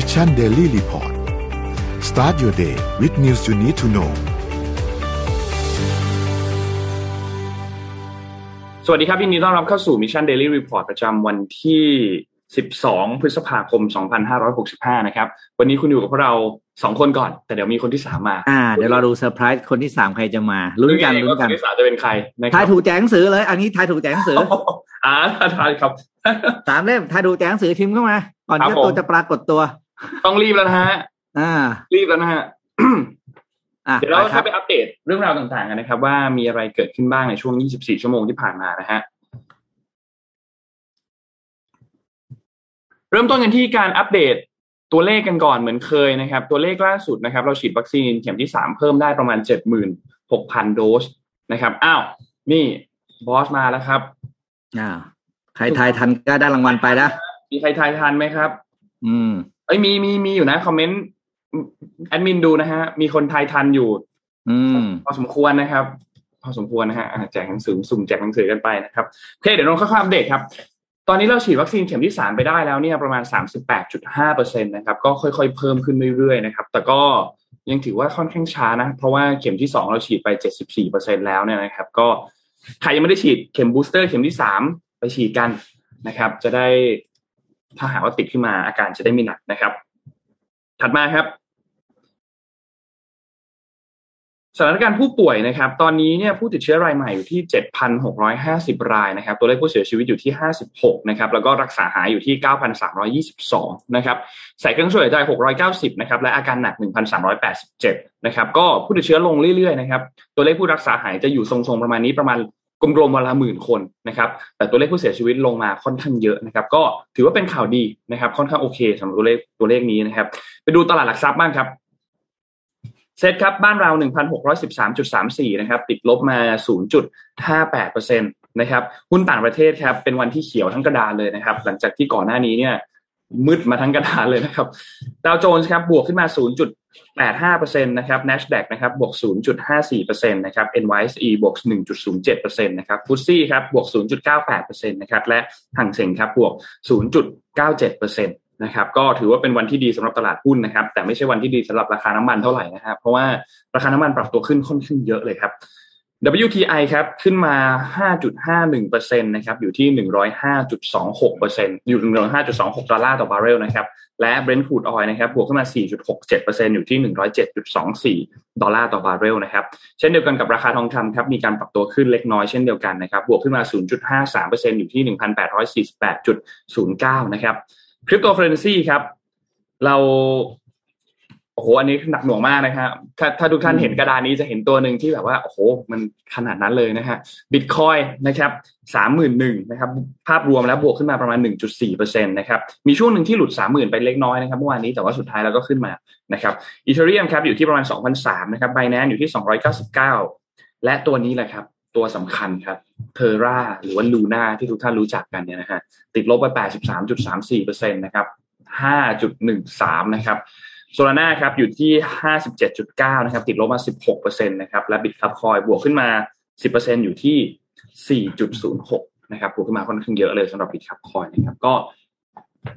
Mission Daily Report Start your day with news you need to know สวัสดีครับยินดีต้อนรับเข้าสู่ Mission Daily Report ประจำวันที่12พฤษภาคม2565นะครับวันนี้คุณอยู่กับพวกเรา2คนก่อนแต่เดี๋ยวมีคนที่3มาเดี๋ยวเราดูเซอร์ไพรส์คนที่3ใครจะมาลุ้นกันลุ้นกันคนที่3จะเป็นใครนะครับทายถูกแจกหนังสือเลยอันนี้ทายถูกแจกหนังสือทายครับ3เล่มทายถูกแจกหนังสือพิมพ์เข้ามาก่อนที่ตัวจะปรากฏตัวต้องรีบแล้วนะฮะรีบแล้วนะฮะเดี๋ยวเราจะไปอัปเดตเรื่องราวต่างๆกันนะครับว่ามีอะไรเกิดขึ้นบ้างในช่วง24ชั่วโมงที่ผ่านมานะฮะเริ่มต้นกันที่การอัปเดตตัวเลขกันก่อนเหมือนเคยนะครับตัวเลขล่าสุดนะครับเราฉีดวัคซีนเข็มที่3เพิ่มได้ประมาณ 76,000 โดสนะครับอ้าวนี่บอสมาแล้วครับใครทายทันก็ได้รางวัลไปนะมีใครทายทันไหมครับเอ้ยมีอยู่นะคอมเมนต์แอดมินดูนะฮะมีคนทายทันอยู่พอสมควรนะครับพอสมควรนะฮะแจกหนังสือสุ่มแจกหนังสือกันไปนะครับโอเคเดี๋ยวเราค่อยๆอัปเดตครับตอนนี้เราฉีดวัคซีนเข็มที่3ไปได้แล้วเนี่ยประมาณ 38.5% นะครับก็ค่อยๆเพิ่มขึ้นเรื่อยๆนะครับแต่ก็ยังถือว่าค่อนข้างช้านะเพราะว่าเข็มที่2เราฉีดไป 74% แล้วเนี่ยนะครับก็ใครยังไม่ได้ฉีดเข็มบูสเตอร์เข็มที่3ไปฉีดกันนะครับจะได้ถ้าหากว่าติดขึ้นมาอาการจะได้ไม่หนักนะครับถัดมาครับสถานการณ์ผู้ป่วยนะครับตอนนี้เนี่ยผู้ติดเชื้อรายใหม่อยู่ที่ 7,650 รายนะครับตัวเลขผู้เสียชีวิตอยู่ที่56นะครับแล้วก็รักษาหายอยู่ที่ 9,322 นะครับใส่เครื่องช่วยหายใจ690นะครับและอาการหนัก 1,387 นะครับก็ผู้ติดเชื้อลงเรื่อยๆนะครับตัวเลขผู้รักษาหายจะอยู่ทรงๆประมาณนี้ประมาณกลมๆวันละ 10,000 คนนะครับแต่ตัวเลขผู้เสียชีวิตลงมาค่อนข้างเยอะนะครับก็ถือว่าเป็นข่าวดีนะครับค่อนข้างโอเคสำหรับตัวเลขนี้นะครับไปดูตลาดหลักทรัพย์บ้างครับเซตครับบ้านเรา 1,613.34 นะครับติดลบมา 0.58% นะครับหุ้นต่างประเทศครับเป็นวันที่เขียวทั้งกระดานเลยนะครับหลังจากที่ก่อนหน้านี้เนี่ยมืดมาทั้งกระดานเลยนะครับดาวโจนส์ครับบวกขึ้นมา 0.85% นะครับ Nasdaq นะครับบวก 0.54% นะครับ NYSE บวก 1.07% นะครับ FTSE ครับบวก 0.98% นะครับและหั่งเส็งครับบวก 0.97%นะครับก็ถือว่าเป็นวันที่ดีสำหรับตลาดหุ้นนะครับแต่ไม่ใช่วันที่ดีสำหรับราคาน้ำมันเท่าไหร่นะครับเพราะว่าราคาน้ำมันปรับตัวขึ้นค่อนข้างเยอะเลยครับ WTI ครับขึ้นมา 5.51% นะครับอยู่ที่ 105.26% อยู่ 105.26 ดอลลาร์ต่อบาร์เรลนะครับและ Brent Crude Oil นะครับบวกขึ้นมา 4.67% อยู่ที่ 107.24 ดอลลาร์ต่อบาร์เรลนะครับเช่นเดียวกันกับราคาทองคำครับมีการปรับตัวขึ้นเล็กน้อยเช่นเดียวกันนะครับบวกขึ้นมา 0.53% อยู่ที่ 1,848.09 นะครับCryptocurrency ครับเราโอ้โหอันนี้หนักหน่วงมากนะครับถ้าทุกท่านเห็นกระดานนี้จะเห็นตัวหนึ่งที่แบบว่าโอ้โหมันขนาดนั้นเลยนะฮะ Bitcoin นะครับ 31,000 นะครับภาพรวมแล้วบวกขึ้นมาประมาณ 1.4% นะครับมีช่วงหนึ่งที่หลุด 30,000 ไปเล็กน้อยนะครับเมื่อวานนี้แต่ว่าสุดท้ายแล้วก็ขึ้นมานะครับ Ethereum ครับอยู่ที่ประมาณ 2,300 นะครับ Binance อยู่ที่ 299และตัวนี้แหละครับตัวสำคัญครับ Terra หรือว่า Luna ที่ทุกท่านรู้จักกันเนี่ยนะฮะติดลบไป 83.34% นะครับ 5.13 นะครับโซลาน่าครับอยู่ที่ 57.9 นะครับติดลบมา 16% นะครับและ Bitcoin บวกขึ้นมา 10% อยู่ที่ 4.06 นะครับบวกขึ้นมาค่อนข้างเยอะเลยสำหรับ Bitcoin นะครับก็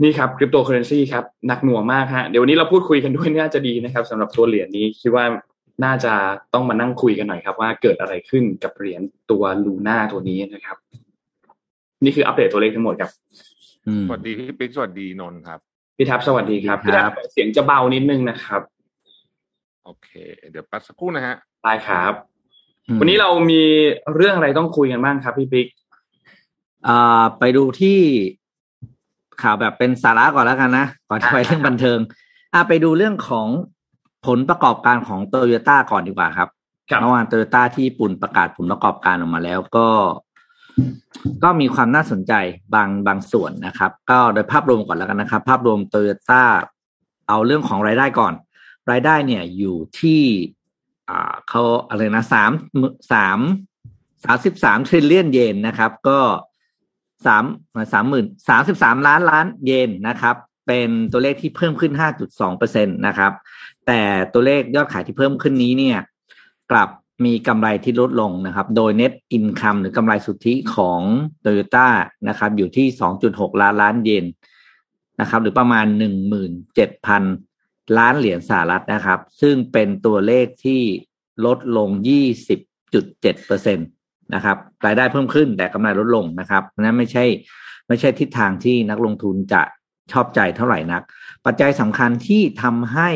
นี่ครับ Cryptocurrency ครับหนักหน่วงมากฮะเดี๋ยววันนี้เราพูดคุยกันด้วยน่าจะดีนะครับสำหรับตัวเหรียญนี้คิดว่าน่าจะต้องมานั่งคุยกันหน่อยครับว่าเกิดอะไรขึ้นกับเหรียญตัว Luna ตัวนี้นะครับนี่คืออัปเดตตัวเลขทั้งหมดครับสวัสดีพี่ปิ๊กสวัสดีนนท์ครับพี่ทัพสวัสดีครับพี่ทัพเสียงจะเบานิดนึงนะครับโอเคเดี๋ยวแป๊บสักครู่นะฮะได้ครับวันนี้เรามีเรื่องอะไรต้องคุยกันบ้างครับพี่ปิ๊กไปดูที่ข่าวแบบเป็นสาระก่อนแล้วกันนะก่อนจะไปเรื่องบันเทิงไปดูเรื่องของผลประกอบการของ Toyota ก่อนดีกว่าครับเมื่อวาน Toyota ที่ญี่ปุ่นประกาศผลประกอบการออกมาแล้วก็มีความน่าสนใจบางส่วนนะครับก็โดยภาพรวมก่อนแล้วกันนะครับภาพรวม Toyota เอาเรื่องของรายได้ก่อนรายได้เนี่ยอยู่ที่เขาอะไรนะ33 trillion เยนนะครับก็33ล้านเยนนะครับเป็นตัวเลขที่เพิ่มขึ้น 5.2% นะครับแต่ตัวเลขยอดขายที่เพิ่มขึ้นนี้เนี่ยกลับมีกำไรที่ลดลงนะครับโดย net income หรือกำไรสุทธิของ Toyota นะครับอยู่ที่ 2.6 ล้านเยน นะครับหรือประมาณ 17,000 ล้านเหรียญสหรัฐนะครับซึ่งเป็นตัวเลขที่ลดลง 20.7% นะครับรายได้เพิ่มขึ้นแต่กำไรลดลงนะครับนั้นไม่ใช่ทิศทางที่นักลงทุนจะชอบใจเท่าไหร่นักปัจจัยสำคัญที่ทำให้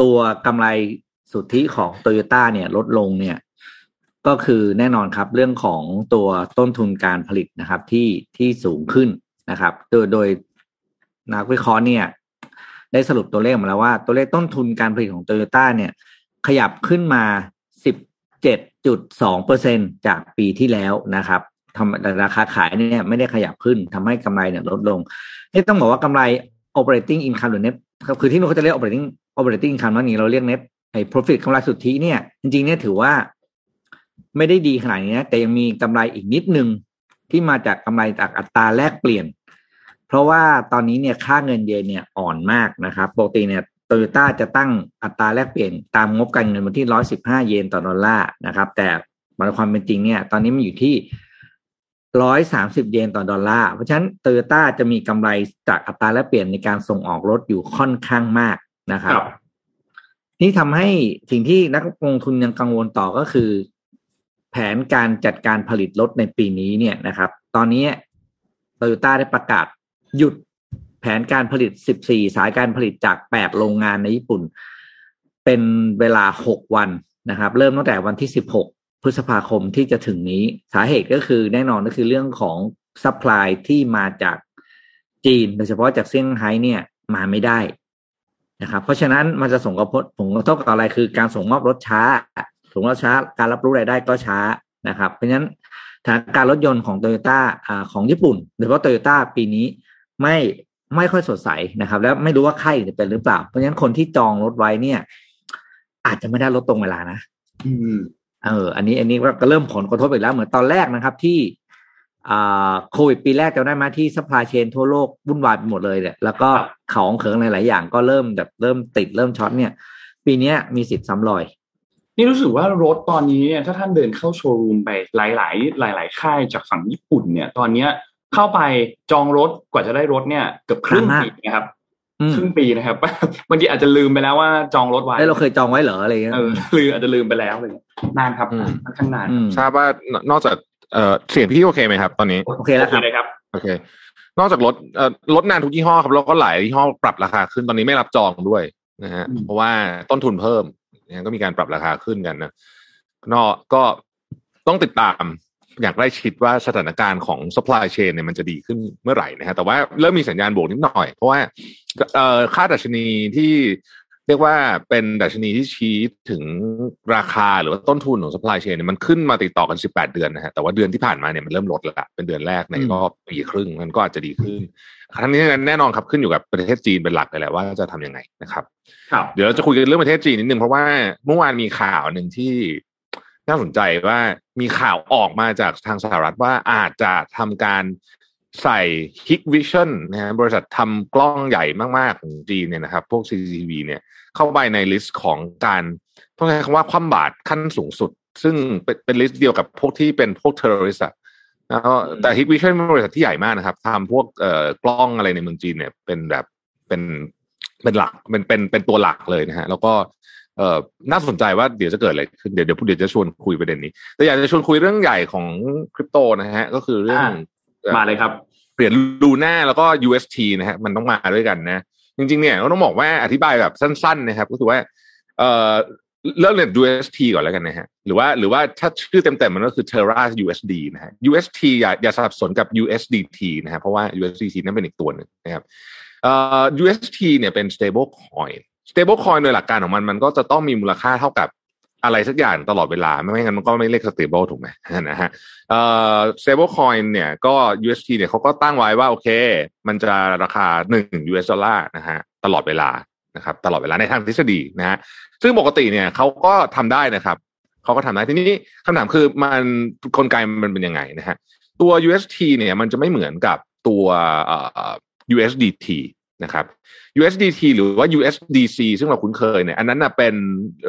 ตัวกำไรสุทธิของ Toyota เนี่ยลดลงเนี่ยก็คือแน่นอนครับเรื่องของตัวต้นทุนการผลิตนะครับที่สูงขึ้นนะครับโดยนักวิเคราะห์เนี่ยได้สรุปตัวเลขมาแล้วว่าตัวเลขต้นทุนการผลิตของ Toyota เนี่ยขยับขึ้นมา 17.2% จากปีที่แล้วนะครับราคาขายเนี่ยไม่ได้ขยับขึ้นทำให้กำไรเนี่ยลดลงนี่ต้องบอกว่ากำไร operating income หรือ net คือที่นู้นเขาจะเรียก operating income ว่านี้เราเรียก net ไอ้ profit กำไรสุทธิเนี่ยจริงๆเนี่ยถือว่าไม่ได้ดีขนาดนี้นะแต่ยังมีกำไรอีกนิดนึงที่มาจากกำไรจากอัตราแลกเปลี่ยนเพราะว่าตอนนี้เนี่ยค่าเงินเยนเนี่ยอ่อนมากนะครับปกติเนี่ยโตโยต้าจะตั้งอัตราแลกเปลี่ยนตามงบการเงินวันที่115เยนต่อดอลลาร์นะครับแต่ในความเป็นจริงเนี่ยตอนนี้มันอยู่ที่130เยนต่อดอลลาร์เพราะฉะนั้นโตโยต้าจะมีกำไรจากอัตราแลกเปลี่ยนในการส่งออกรถอยู่ค่อนข้างมากนะครับนี่ทำให้สิ่งที่นักลงทุนยังกังวลต่อก็คือแผนการจัดการผลิตรถในปีนี้เนี่ยนะครับตอนนี้ Toyota ได้ประกาศหยุดแผนการผลิต14สายการผลิตจาก8โรงงานในญี่ปุ่นเป็นเวลา6วันนะครับเริ่มตั้งแต่วันที่16พฤษภาคมที่จะถึงนี้สาเหตุก็คือแน่นอนก็คือเรื่องของซัพพลายที่มาจากจีนโดยเฉพาะจากเซี่ยงไฮ้เนี่ยมาไม่ได้นะครับเพราะฉะนั้นมันจะส่งผลกระทบกับอะไรคือการส่งมอบรถช้าการรับรู้รายได้ก็ช้านะครับเพราะฉะนั้นสถานการณ์รถยนต์ของ Toyota ของญี่ปุ่นโดยเฉพาะ Toyota ปีนี้ไม่ค่อยสดใสนะครับแล้วไม่รู้ว่าใครจะเป็นหรือเปล่าเพราะฉะนั้นคนที่จองรถไว้เนี่ยอาจจะไม่ได้รถตรงเวลานะอันนี้ก็เริ่มผลกระทบอีกแล้วเหมือนตอนแรกนะครับที่โควิดปีแรกจำได้ไหมที่ซัพพลายเชนทั่วโลกวุ่นวายไปหมดเลยเนี่ยแล้วก็ของเขิงหลายๆอย่างก็เริ่มติดเริ่มช็อตเนี่ยปีนี้มีสิทธิ์ซ้ำรอยนี่รู้สึกว่ารถตอนนี้เนี่ยถ้าท่านเดินเข้าโชว์รูมไปหลายค่ายจากฝั่งญี่ปุ่นเนี่ยตอนนี้เข้าไปจองรถกว่าจะได้รถเนี่ยเกือบครึ่งปีนะครับครึ่งปีนะครับบางทีอาจจะลืมไปแล้วว่าจองรถไว้เราเคยจองไว้เหรออะไรเงี้ยลืมอาจจะลืมไปแล้วเลยนานครับข้างนานทราบว่านอกจากเสียงพี่โอเคไหมครับตอนนี้โอเคแล้วครับโอเคนอกจากรถนานทุกยี่ห้อครับแล้วก็หลายยี่ห้อปรับราคาขึ้นตอนนี้ไม่รับจองด้วยนะฮะเพราะว่าต้นทุนเพิ่มก็มีการปรับราคาขึ้นกันนะก็ต้องติดตามอย่างใกล้ชิดว่าสถานการณ์ของ supply chain เนี่ยมันจะดีขึ้นเมื่อไหร่นะฮะแต่ว่าเริ่มมีสัญญาณบวกนิดหน่อยเพราะว่าค่าดัชนีที่เรียกว่าเป็นดัชนีที่ชี้ถึงราคาหรือว่าต้นทุนของ supply chain เนี่ยมันขึ้นมาติดต่อกัน18เดือนนะฮะแต่ว่าเดือนที่ผ่านมาเนี่ยมันเริ่มลดแล้วเป็นเดือนแรกในรอบปีครึ่งมันก็อาจจะดีขึ้นทั้งนี้แน่นอนครับขึ้นอยู่กับประเทศจีนเป็นหลักเลยแหละว่าจะทำยังไงนะครับเดี๋ยวเราจะคุยกันเรื่องประเทศจีนนิดนึงเพราะว่าเมื่อวานมีข่าวหนึ่งที่น่าสนใจว่ามีข่าวออกมาจากทางสหรัฐว่าอาจจะทำการใส่ Hikvision นะฮะบริษัททำกล้องใหญ่มากๆของจีนเนี่ยนะครับพวก CCTV เนี่ยเข้าไปในลิสต์ของการต้องใช้คำว่าคว่ำบาตรขั้นสูงสุดซึ่งเป็นลิสต์เดียวกับพวกที่เป็นพวก terrorist แล้วแต่ Hikvision เป็นบริษัทที่ใหญ่มากนะครับทำพวกกล้องอะไรในเมืองจีนเนี่ยเป็นแบบเป็นหลักเป็นตัวหลักเลยนะฮะแล้วก็น่าสนใจว่าเดี๋ยวจะเกิดอะไรขึ้นเดี๋ยวจะชวนคุยประเด็นนี้แต่อยากจะชวนคุยเรื่องใหญ่ของคริปโตนะฮะก็คือเรื่องมาเลยครับเปลี่ยน Luna แล้วก็ UST นะฮะมันต้องมาด้วยกันนะจริงๆเนี่ยก็ต้องบอกว่าอธิบายแบบสั้นๆนะครับก็คือว่าเริ่มเรียน UST ก่อนแล้วกันนะฮะหรือว่าถ้าชื่อเต็มๆมันก็คือ Terra USD นะฮะ UST อย่าสับสนกับ USDT นะฮะเพราะว่า USDT นั่นเป็นอีกตัวนึงนะครับUST เนี่ยเป็น stable coin โดยหลักการของมันก็จะต้องมีมูลค่าเท่ากับอะไรสักอย่างตลอดเวลาไม่งั้นมันก็ไม่เรียก stable ถูกไหมนะฮะstable coin เนี่ยก็ UST เนี่ยเขาก็ตั้งไว้ว่าโอเคมันจะราคา1 US ดอลลาร์นะฮะตลอดเวลานะครับตลอดเวลาในทางทฤษฎีนะฮะซึ่งปกติเนี่ยเขาก็ทำได้นะครับเขาก็ทำได้ทีนี้คำถามคือมันกลไกมันเป็นยังไงนะฮะตัว UST เนี่ยมันจะไม่เหมือนกับตัว USDT นะครับ USDT หรือว่า USDC ซึ่งเราคุ้นเคยเนี่ยอันนั้นนะเป็น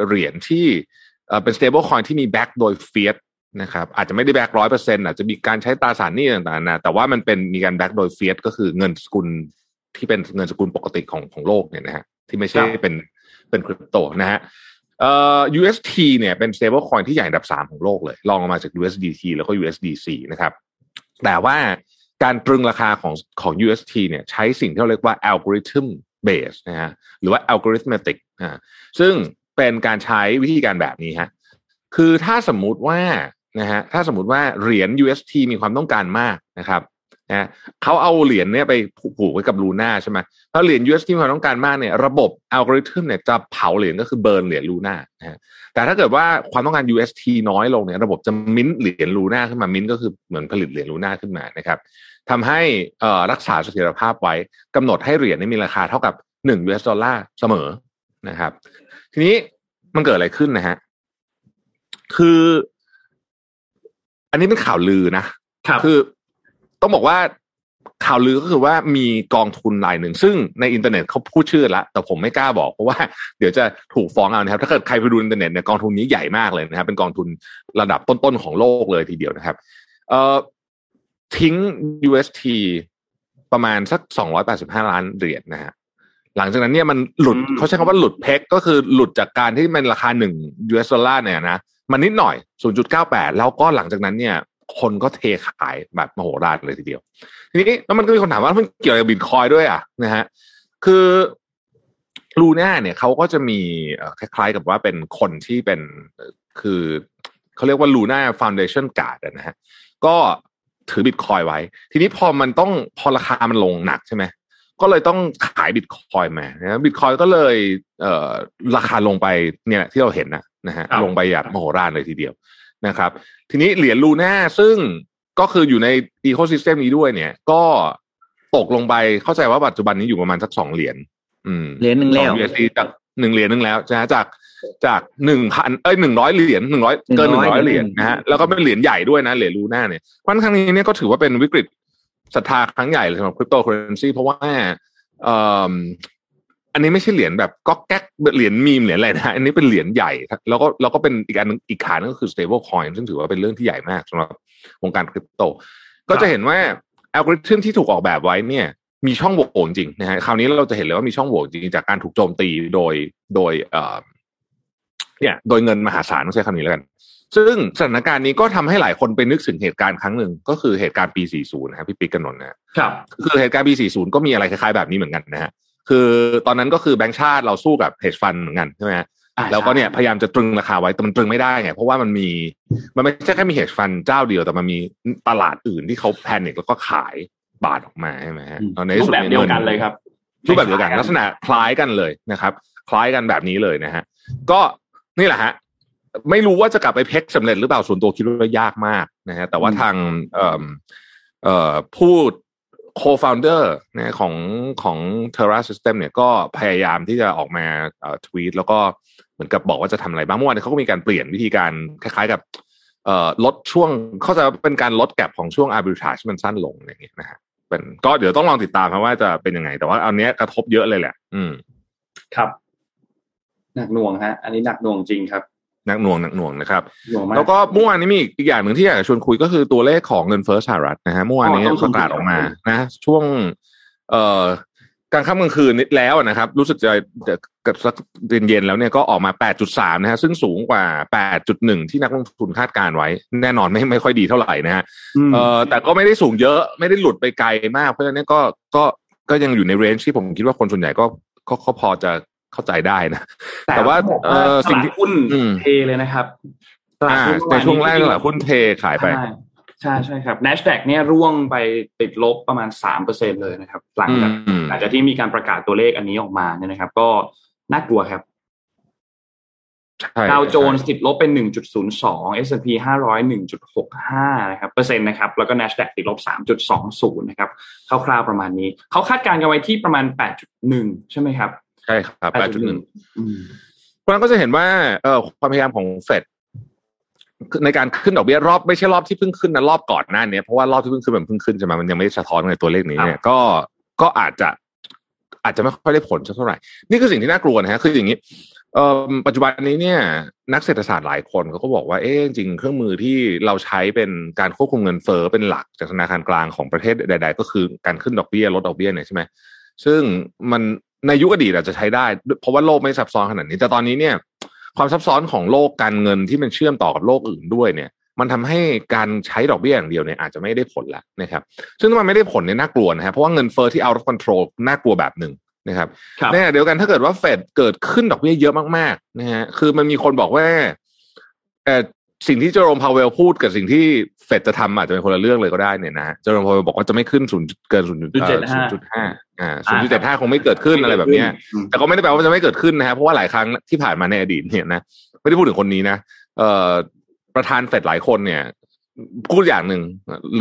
เหรียญที่เป็น stable coin ที่มี back โดย fiat นะครับอาจจะไม่ได้แบก 100% อาจจะมีการใช้ตราสารหนี้ต่างๆนะแต่ว่ามันเป็นมีการแบกโดยเฟียสก็คือเงินสกุลที่เป็นเงินสกุลปกติของโลกเนี่ยนะฮะที่ไม่ใช่เป็นคริปโตนะฮะUST เนี่ยเป็น stable coin ที่ใหญ่อันดับ3ของโลกเลยรองลงมาจาก USDT แล้วก็ USDC นะครับแต่ว่าการตรึงราคาของ UST เนี่ยใช้สิ่งที่เราเรียกว่า algorithm base นะฮะหรือว่า algorithmic ซึ่งเป็นการใช้วิธีการแบบนี้ฮะคือถ้าสมมุติว่าเหรียญ UST มีความต้องการมากนะครับนะเขาเอาเหรียญเนี่ยไปผูกไว้กับ Luna ใช่ไหมถ้าเหรียญ UST มีความต้องการมากเนี่ยระบบอัลกอริทึมเนี่ยจะเผาเหรียญก็คือเบิร์นเหรียญ Luna นะฮะแต่ถ้าเกิดว่าความต้องการ UST น้อยลงเนี่ยระบบจะมิ้นเหรียญ Luna ขึ้นมามิ้นก็คือเหมือนผลิตเหรียญ Luna ขึ้นมานะครับทำให้รักษาเสถียรภาพไว้กำหนดให้เหรียญนี้มีราคาเท่ากับ1 US ดอลลาร์เสมอนะครับทีนี้มันเกิดอะไรขึ้นนะฮะคืออันนี้เป็นข่าวลือนะคือต้องบอกว่าข่าวลือก็คือว่ามีกองทุนรายหนึ่งซึ่งในอินเทอร์เน็ตเขาพูดชื่อละแต่ผมไม่กล้าบอกเพราะว่าเดี๋ยวจะถูกฟ้องเอานะครับถ้าเกิดใครไปดูอินเทอร์เน็ตเนี่ยกองทุนนี้ใหญ่มากเลยนะครับเป็นกองทุนระดับต้นๆของโลกเลยทีเดียวนะครับทิ้ง UST ประมาณสัก285ล้านเหรียญนะฮะหลังจากนั้นเนี่ยมันหลุดเขาใช้คำว่าหลุดเพกก็คือหลุดจากการที่มันราคา1 US ดอลลาร์เนี่ยนะมันนิดหน่อย 0.98 แล้วก็หลังจากนั้นเนี่ยคนก็เทขายแบบมโหฬารเลยทีเดียวทีนี้แล้วมันก็มีคนถามว่ามันเกี่ยวกับบิตคอยด้วยอ่ะนะฮะคือ Luna เนี่ยเขาก็จะมีคล้ายๆกับว่าเป็นคนที่เป็นคือเขาเรียกว่า Luna Foundation Guard นะฮะก็ถือบิตคอยไว้ทีนี้พอราคามันลงหนักใช่ไหมก็เลยต้องขายบิตคอยมานะบิตคอยก็เลยราคาลงไปเนี่ยที่เราเห็นนะฮะลงไปอย่างมโหฬารเลยทีเดียวนะครับทีนี้เหรียญ Luna ซึ่งก็คืออยู่ในอีโคซิสเต็มนี้ด้วยเนี่ยก็ตกลงไปเข้าใจว่าปัจจุบันนี้อยู่ประมาณสัก2เหรียญเหรียญนึงแล้ว USD จาก1เหรียญนึงแล้วใช่ฮะจาก 1,000 100 เหรียญ100เกิน100เหรียญนะฮะแล้วก็เป็นเหรียญใหญ่ด้วยนะเหรียญ Luna เนี่ยเพราะครั้งนี้เนี่ยก็ถือว่าเป็นวิกฤตศรัทธาครั้งใหญ่เลยสำหรับ Cryptocurrency เพราะว่าอันนี้ไม่ใช่เหรียญแบบก๊อกแก๊กเหรียญมีมเหรียญอะไรนะอันนี้เป็นเหรียญใหญ่แล้วก็เป็นอีกอันอีกขานึงก็คือ stable coin ซึ่งถือว่าเป็นเรื่องที่ใหญ่มากสำหรับวงการคริปโตก็จะเห็นว่าอัลกอริทึมที่ถูกออกแบบไว้เนี่ยมีช่องโหว่จริงนะฮะคราวนี้เราจะเห็นเลยว่ามีช่องโหว่จริงจากการถูกโจมตีโดยเนี่ยโดยเงินมหาศาลต้องใช้คำนี้แล้วกันซึ่งสถานการณ์นี้ก็ทำให้หลายคนไปนึกถึงเหตุการณ์ครั้งหนึ่งก็คือเหตุการณ์ปี 40นะฮะพี่ปิ๊กกนนท์นะครับคือเหตุการณ์ปี 40ก็มีอะไรคล้ายๆแบบนี้เหมือนกันนะฮะคือตอนนั้นก็คือแบงก์ชาติเราสู้กับ hedge fund เหมือนกันใช่ไหมฮะแล้วก็เนี่ยพยายามจะตรึงราคาไว้แต่มันตรึงไม่ได้ไงเพราะว่ามันไม่ใช่แค่มี hedge fund เจ้าเดียวแต่มันมีตลาดอื่นที่เขาแพนิคแล้วก็ขายบาทออกมาใช่ไหมฮะรูปแบบเดียวกันเลยครับรูปแบบเดียวกันลักษณะคล้ายกันเลยนะครับคล้ายกันแบบนี้เลยนะฮะก็นี่แหละฮะไม่รู้ว่าจะกลับไปเพกสำเร็จหรือเปล่าส่วนตัวคิดว่ายากมากนะฮะแต่ว่าทางผู้ co-founder นะของ Terra System เนี่ยก็พยายามที่จะออกมาทวีตแล้วก็เหมือนกับบอกว่าจะทำอะไรบ้างเมื่อวานเขาก็มีการเปลี่ยนวิธีการคล้ายๆกับลดช่วงเข้าใจว่าเป็นการลดแก็บของช่วง arbitrage ที่มันสั้นลงอย่างเงี้ยนะฮะเป็นก็เดี๋ยวต้องลองติดตามครับว่าจะเป็นยังไงแต่ว่าอันนี้กระทบเยอะเลยแหละครับหนักหน่วงฮะอันนี้หนักหน่วงจริงครับหนักหน่วงนะครับแล้วก็เมื่อวานนี้มีอีกอย่างหนึ่งที่อยากจะชวนคุยก็คือตัวเลขของเงินเฟ้อสหรัฐนะฮะเมื่อวานนี้ประกาศออกมานะช่วงกลางค่ำกลางคืนนิดแล้วนะครับรู้สึกจะเกือบสักเย็นๆแล้วเนี่ยก็ออกมา 8.3 นะฮะซึ่งสูงกว่า 8.1 ที่นักลงทุนคาดการไว้แน่นอนไม่ค่อยดีเท่าไหร่นะฮะแต่ก็ไม่ได้สูงเยอะไม่ได้หลุดไปไกลมากเพราะฉะนั้นก็ยังอยู่ในเรนจ์ที่ผมคิดว่าคนส่วนใหญ่ก็พอจะเข้าใจได้นะแต่ว่าสิ่งที่หุ้นเทเลยนะครับในช่วงแรกตลาดหุ้นเทขายไปใช่ครับ Nasdaq เนี่ยร่วงไปติดลบประมาณ 3% เลยนะครับหลังจากที่มีการประกาศตัวเลขอันนี้ออกมาเนี่ยนะครับก็น่ากลัวครับดาวโจนส์ติดลบเป็น 1.02 S&P 500 1.65 นะครับเปอร์เซ็นต์นะครับแล้วก็ Nasdaq ติดลบ 3.20 นะครับคร่าวๆประมาณนี้เขาคาดการณ์กันไว้ที่ประมาณ 8.1 ใช่ไหมครับใช่ครับ 8.1 เพราะนั้นก็จะเห็นว่าความพยายามของเฟดในการขึ้นดอกเบี้ยรอบไม่ใช่รอบที่เพิ่งขึ้นนะรอบก่อนหน้านี้เพราะว่ารอบที่เพิ่งขึ้นมันเพิ่งขึ้นใช่ไหมมันยังไม่สะท้อนในตัวเลขนี้เนี่ยก็อาจจะไม่ค่อยได้ผลเท่าไหร่นี่คือสิ่งที่น่ากลัวนะฮะคืออย่างนี้ ปัจจุบันนี้เนี่ยนักเศรษฐศาสตร์หลายคนเขาก็บอกว่าจริงๆเครื่องมือที่เราใช้เป็นการควบคุมเงินเฟ้อเป็นหลักจากธนาคารกลางของประเทศใดๆก็คือการขึ้นดอกเบี้ยลดดอกเบี้ยเนี่ยใช่ไหมซึ่งมันในยุคอดีตอาจจะใช้ได้เพราะว่าโลกไม่ซับซ้อนขนาดนี้แต่ตอนนี้เนี่ยความซับซ้อนของโลกการเงินที่มันเชื่อมต่อกับโลกอื่นด้วยเนี่ยมันทำให้การใช้ดอกเบี้ยอย่างเดียวเนี่ยอาจจะไม่ได้ผลละนะครับซึ่งถ้ามันไม่ได้ผลเนี่ยน่ากลัวนะฮะเพราะว่าเงินเฟ้อที่ out of control น่ากลัวแบบนึงนะครับในขณะเดียวกันถ้าเกิดว่าเฟดเกิดขึ้นดอกเบี้ยเยอะมากๆนะฮะคือมันมีคนบอกว่าสิ่งที่เจอโรมพาวเวลพูดกับสิ่งที่เฟดจะทำอาจจะเป็นคนละเรื่องเลยก็ได้เนี่ยนะเจอโรมพาวเวลบอกว่าจะไม่ขึ้น0.75 0.75 คงไม่เกิดขึ้นอะไรแบบนี้แต่ก็ไม่ได้แปลว่าจะไม่เกิดขึ้นนะฮะเพราะว่าหลายครั้งที่ผ่านมาในอดีตเนี่ยนะไม่ได้พูดถึงคนนี้นะประธานเฟดหลายคนเนี่ยพูดอย่างนึง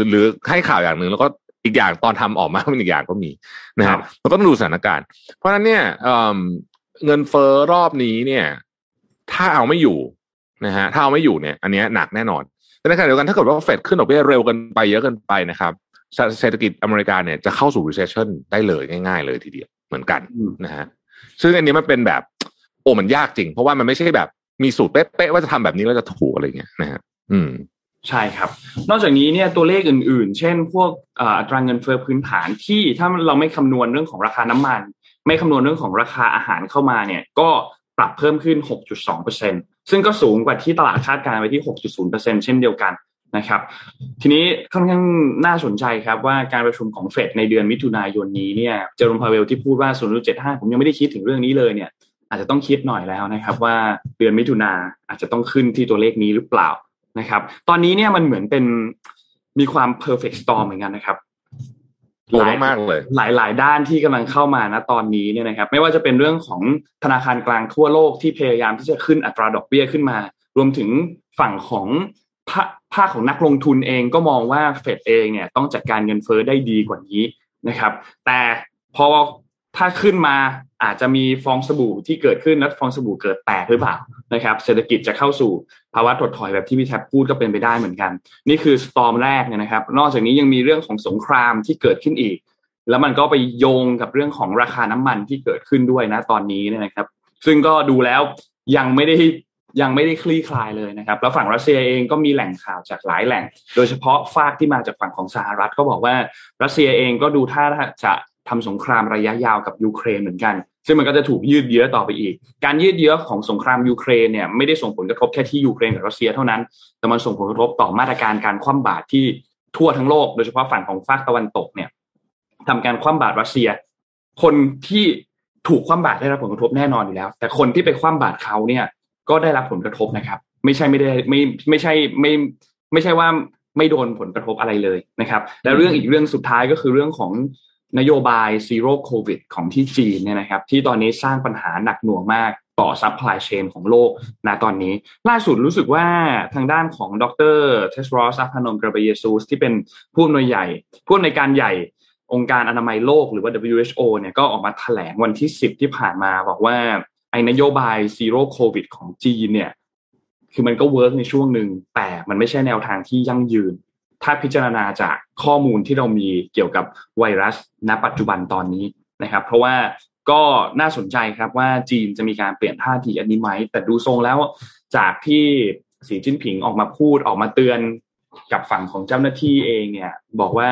หรือให้ข่าวอย่างนึงแล้วก็อีกอย่างตอนทำออกมาเป็นอีกอย่างก็มีนะครับเราก็ต้องดูสถานการณ์เพราะฉะนั้นเนี่ยเงินเฟ้อรอบนี้เนี่ยถ้าเอาไม่อยู่นะฮะถ้าเอาไม่อยู่เนี่ยอันนี้หนักแน่นอนแต่ในขณะเดียวกันถ้าเกิดว่าเฟดขึ้นดอกเบี้ยเร็วเกินไปเยอะเกินไปนะครับเศรษฐกิจอเมริกาเนี่ยจะเข้าสู่ recession ได้เลยง่ายๆเลยทีเดียวเหมือนกันนะฮะซึ่งอันนี้มันเป็นแบบมันยากจริงเพราะว่ามันไม่ใช่แบบมีสูตรเป๊ะๆว่าจะทำแบบนี้แล้วจะถูกอะไรเงี้ยนะฮะใช่ครับนอกจากนี้เนี่ยตัวเลขอื่นๆเช่นพวกอัตราเงินเฟ้อพื้นฐานที่ถ้าเราไม่คำนวณเรื่องของราคาน้ำมันไม่คำนวณเรื่องของราคาอาหารเข้ามาเนี่ยก็ปรับเพิ่มขึ้น 6.2% ซึ่งก็สูงกว่าที่ตลาดคาดการณ์ไว้ที่ 6.0% เช่นเดียวกันนะครับทีนี้ค่อนข้างน่าสนใจครับว่าการประชุมของเฟดในเดือนมิถุนายนนี้เนี่ยเจอโรมพาวเวลที่พูดว่า 0.75 ผมยังไม่ได้คิดถึงเรื่องนี้เลยเนี่ยอาจจะต้องคิดหน่อยแล้วนะครับว่าเดือนมิถุนายนอาจจะต้องขึ้นที่ตัวเลขนี้หรือเปล่านะครับตอนนี้เนี่ยมันเหมือนเป็นมีความ perfect storm เหมือนกันนะครับโหดมากเลยหลายด้านที่กำลังเข้ามานะตอนนี้เนี่ยนะครับไม่ว่าจะเป็นเรื่องของธนาคารกลางทั่วโลกที่พยายามที่จะขึ้นอัตราดอกเบี้ยขึ้นมารวมถึงฝั่งของภาคของนักลงทุนเองก็มองว่าเฟดเองเนี่ยต้องจัดการเงินเฟ้อได้ดีกว่านี้นะครับแต่พอถ้าขึ้นมาอาจจะมีฟองสบู่ที่เกิดขึ้นแล้วฟองสบู่เกิดแตกหรือเปล่านะครับเศรษฐกิจจะเข้าสู่ภาวะถดถอยแบบที่พี่แท็บพูดก็เป็นไปได้เหมือนกันนี่คือสตอร์มแรกเนี่ยนะครับนอกจากนี้ยังมีเรื่องของสงครามที่เกิดขึ้นอีกแล้วมันก็ไปโยงกับเรื่องของราคาน้ำมันที่เกิดขึ้นด้วยนะตอนนี้เนี่ยนะครับซึ่งก็ดูแล้วยังไม่ได้คลี่คลายเลยนะครับแล้วฝั่งรัสเซียเองก็มีแหล่งข่าวจากหลายแหล่งโดยเฉพาะฝากที่มาจากฝั่งของสหรัฐก็บอกว่ารัสเซียเองก็ดูท่าจะทำสงครามระยะยาวกับยูเครนเหมือนกันซึ่งมันก็จะถูกยืดเยื้อต่อไปอีกการยืดเยื้อของสงครามยูเครนเนี่ยไม่ได้ส่งผลกระทบแค่ที่ยูเครนกับรัสเซียเท่านั้นแต่มันส่งผลกระทบต่อมาตรการการคว่ำบาตรที่ทั่วทั้งโลกโดยเฉพาะฝั่งของฝั่งตะวันตกเนี่ยทำการคว่ำบาตรรัสเซียคนที่ถูกคว่ำบาตรได้รับผลกระทบแน่นอนอยู่แล้วแต่คนที่ไปคว่ำบาตรเขาเนี่ยก็ได้รับผลกระทบนะครับไม่ใช่ไม่ได้ไม่ใช่ไม่ใช่ว่าไม่โดนผลกระทบอะไรเลยนะครับแล้วเรื่องอีกเรื่องสุดท้ายก็คือเรื่องของนโยบายซีโร่โควิดของที่จีนเนี่ยนะครับที่ตอนนี้สร้างปัญหาหนักหน่วงมากต่อซัพพลายเชนของโลกณตอนนี้ล่าสุดรู้สึกว่าทางด้านของดร.เทดรอสอัพพนมกระเบเยซูสที่เป็นผู้อำนวยการใหญ่องค์การอนามัยโลกหรือว่า WHO เนี่ยก็ออกมาแถลงวันที่10ที่ผ่านมาบอกว่าไอ้นโยบายซีโร่โควิดของจีนเนี่ยคือมันก็เวิร์กในช่วงนึงแต่มันไม่ใช่แนวทางที่ยั่งยืนถ้าพิจารณาจากข้อมูลที่เรามีเกี่ยวกับไวรัสณปัจจุบันตอนนี้นะครับเพราะว่าก็น่าสนใจครับว่าจีนจะมีการเปลี่ยนท่าทีอันนี้ไหมแต่ดูทรงแล้วจากที่สีจิ้นผิงออกมาพูดออกมาเตือนกับฝั่งของเจ้าหน้าที่เองเนี่ยบอกว่า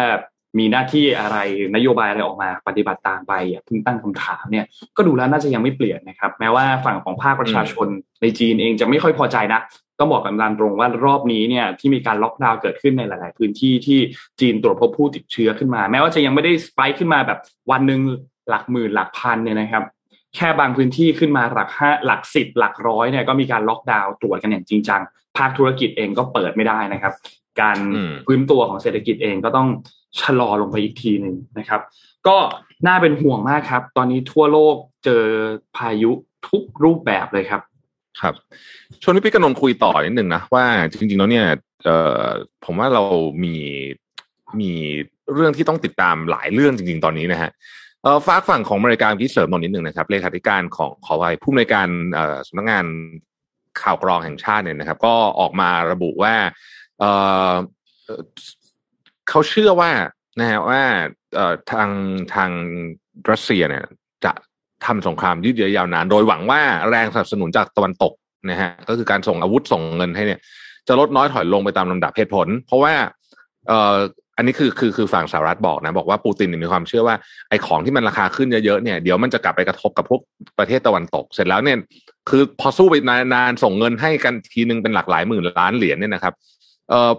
มีหน้าที่อะไรนโยบายอะไรออกมาปฏิบัติตามไปเพิ่งตั้งคำถามเนี่ยก็ดูแล้วน่าจะยังไม่เปลี่ยนนะครับแม้ว่าฝั่งของภาคประชาชนในจีนเองจะไม่ค่อยพอใจนะต้องบอกกันตามตรงว่ารอบนี้เนี่ยที่มีการล็อกดาวน์เกิดขึ้นในหลายๆพื้นที่ที่จีนตรวจพบผู้ติดเชื้อขึ้นมาแม้ว่าจะยังไม่ได้สไปค์ขึ้นมาแบบวันนึงหลักหมื่นหลักพันเนี่ยนะครับแค่บางพื้นที่ขึ้นมาหลัก5หลัก10หลักร้อยเนี่ยก็มีการล็อกดาวน์ตรวจกันอย่างจริงจังภาคธุรกิจเองก็เปิดไม่ได้นะครับการฟื้นตัวของเศรษฐกิจเองก็ต้องชะลอลงไปอีกทีนึงนะครับก็น่าเป็นห่วงมากครับตอนนี้ทั่วโลกเจอพายุทุกรูปแบบเลยครับครับชวนพี่กนนท์คุยต่อนิดนึงนะว่าจริงๆแล้วเนี่ยผมว่าเรามีเรื่องที่ต้องติดตามหลายเรื่องจริงๆตอนนี้นะฮะฝากฝั่งของอเมริกาที่เสริมตอนนิดนึงนะครับเลขาธิการของผู้อำนวยการสำนักงานข่าวกรองแห่งชาติเนี่ยนะครับก็ออกมาระบุว่าเขาเชื่อว่านะฮะว่าทางรัสเซียเนี่ยจะ ทำสงครามยืดเยื้อยาวนานโดยหวังว่าแรงสนับสนุนจากตะวันตกนะฮะก็คือการส่งอาวุธส่งเงินให้เนี่ยจะลดน้อยถอยลงไปตามลำดับเหตุผลเพราะว่าอันนี้คือฝั่งสหรัฐบอกนะบอกว่าปูตินมีความเชื่อว่าไอ้ของที่มันราคาขึ้นเยอะๆเนี่ยเดี๋ยวมันจะกลับไปกระทบกับพวกประเทศตะวันตกเสร็จแล้วเนี่ยคือพอสู้ไปนานๆส่งเงินให้กันทีนึงเป็นหลักหลายหมื่นล้านเหรียญเนี่ยนะครับ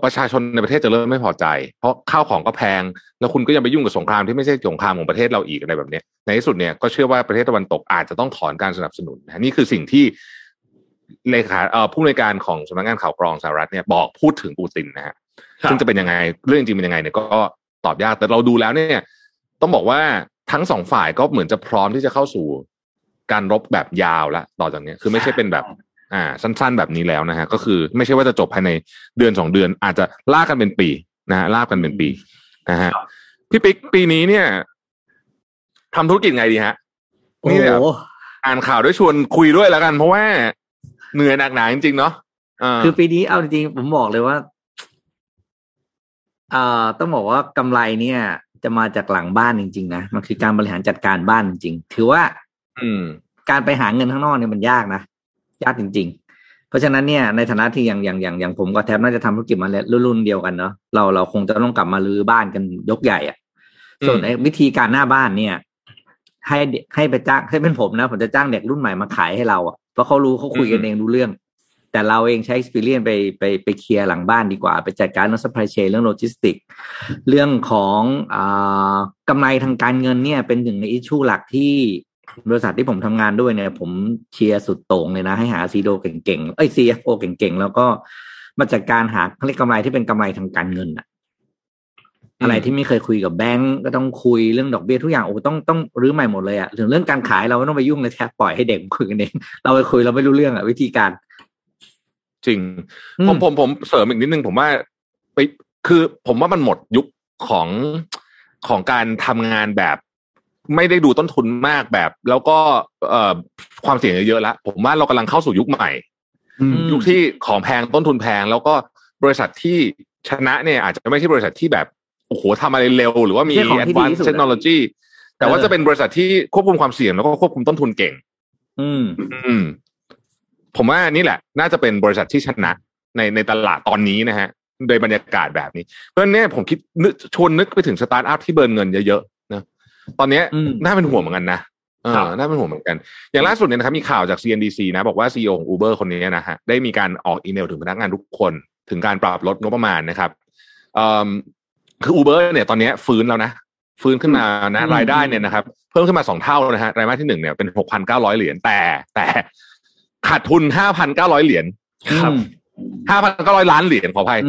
ประชาชนในประเทศจะเริ่มไม่พอใจเพราะข้าวของก็แพงแล้วคุณก็ยังไปยุ่งกับสงครามที่ไม่ใช่สงครามของประเทศเราอีกอะไรแบบนี้ในที่สุดเนี่ยก็เชื่อว่าประเทศตะวันตกอาจจะต้องถอนการสนับสนุนนี่คือสิ่งที่เลขาผู้อำนวยการของสำนักงานข่าวกรองสหรัฐเนี่ยบอกพูดถึงปูตินนะฮะซึ่งจะเป็นยังไงเรื่องจริงเป็นยังไงเนี่ยก็ตอบยากแต่เราดูแล้วเนี่ยต้องบอกว่าทั้งสองฝ่ายก็เหมือนจะพร้อมที่จะเข้าสู่การรบแบบยาวแล้วต่อจากนี้คือไม่ใช่เป็นแบบสั้นๆแบบนี้แล้วนะฮะก็คือไม่ใช่ว่าจะจบภายในเดือน2 เดือนอาจจะลากกันเป็นปีนะฮะลากกันเป็นปีนะฮะพี่ปิ๊กปีนี้เนี่ยทำธุรกิจไงดีฮะนี่เนี่ยอ่านข่าวด้วยชวนคุยด้วยแล้วกันเพราะว่าเหนื่อยหนักหนาจริงๆเนาะคือปีนี้เอาจริงๆผมบอกเลยว่าต้องบอกว่ากำไรเนี่ยจะมาจากหลังบ้านจริงๆนะมันคือการบริหารจัดการบ้านจริงๆถือว่าการไปหาเงินข้างนอกเนี่ยมันยากนะยากจริงๆเพราะฉะนั้นเนี่ยในฐานะที่อย่างผมก็แทบน่าจะทำธุรกิจมารุ่นเดียวกันเนาะเราคงจะต้องกลับมารื้อบ้านกันยกใหญ่อ่ะส่วนวิธีการหน้าบ้านเนี่ยให้ไปจ้างให้เป็นผมนะผมจะจ้างเด็กรุ่นใหม่มาขายให้เราอ่ะเพราะเขารู้เขาคุยกันเองรู้เรื่องแต่เราเองใช้ experience ไปเคลียร์หลังบ้านดีกว่าไปจัดการเรื่อง supply chain เรื่อง logistics เรื่องของกำไรทางการเงินเนี่ยเป็นหนึ่งใน issue หลักที่บริษัทที่ผมทำงานด้วยเนี่ยผมเชียร์สุดโต่งเลยนะให้หา CEO เก่งๆCFO เก่งๆแล้วก็มาจัดการหาเรียกกำไรที่เป็นกำไรทางการเงินอะอะไรที่ไม่เคยคุยกับแบงก์ก็ต้องคุยเรื่องดอกเบี้ยทุกอย่างต้องรื้อใหม่หมดเลยอะถึงเรื่องการขายเราไม่ต้องไปยุ่งเลยแทบปล่อยให้เด็กคุยกันเองเราไปคุยเราไม่รู้เรื่องอะวิธีการจริงผมเสริมอีกนิดนึงผมว่าไปคือผมว่ามันหมดยุคของการทำงานแบบไม่ได้ดูต้นทุนมากแบบแล้วก็ความเสี่ยงเยอะๆแล้วผมว่าเรากำลังเข้าสู่ยุคใหม่ยุคที่ของแพงต้นทุนแพงแล้วก็บริษัทที่ชนะเนี่ยอาจจะไม่ใช่บริษัทที่แบบโอ้โหทำอะไรเร็วหรือว่ามี advanced technology แต่ว่าจะเป็นบริษัทที่ควบคุมความเสี่ยงแล้วก็ควบคุมต้นทุนเก่งผมว่านี่แหละน่าจะเป็นบริษัทที่ชนะในตลาดตอนนี้นะฮะโดยบรรยากาศแบบนี้เพราะฉะนั้นผมคิดชวนนึกไปถึงสตาร์ทอัพที่เบิร์นเงินเยอะๆนะตอนนี้น่าเป็นห่วงเหมือนกันนะน่าเป็นห่วงเหมือนกันอย่างล่าสุดเนี่ยนะครับมีข่าวจาก CNBC นะบอกว่า CEO ของ Uber คนนี้นะฮะได้มีการออกอีเมลถึงพนักงานทุกคนถึงการปรับลดงบประมาณนะครับคือ Uber เนี่ยตอนนี้ฟื้นแล้วนะฟื้นขึ้นมานะรายได้เนี่ยนะครับเพิ่มขึ้นมา2 เท่านะฮะรายได้ที่1เนี่ยเป็น 6,900 เหรียญแต่ขาดทุน 5,900 เหรียญครับ 5,900 ล้านเหรียญขออภัย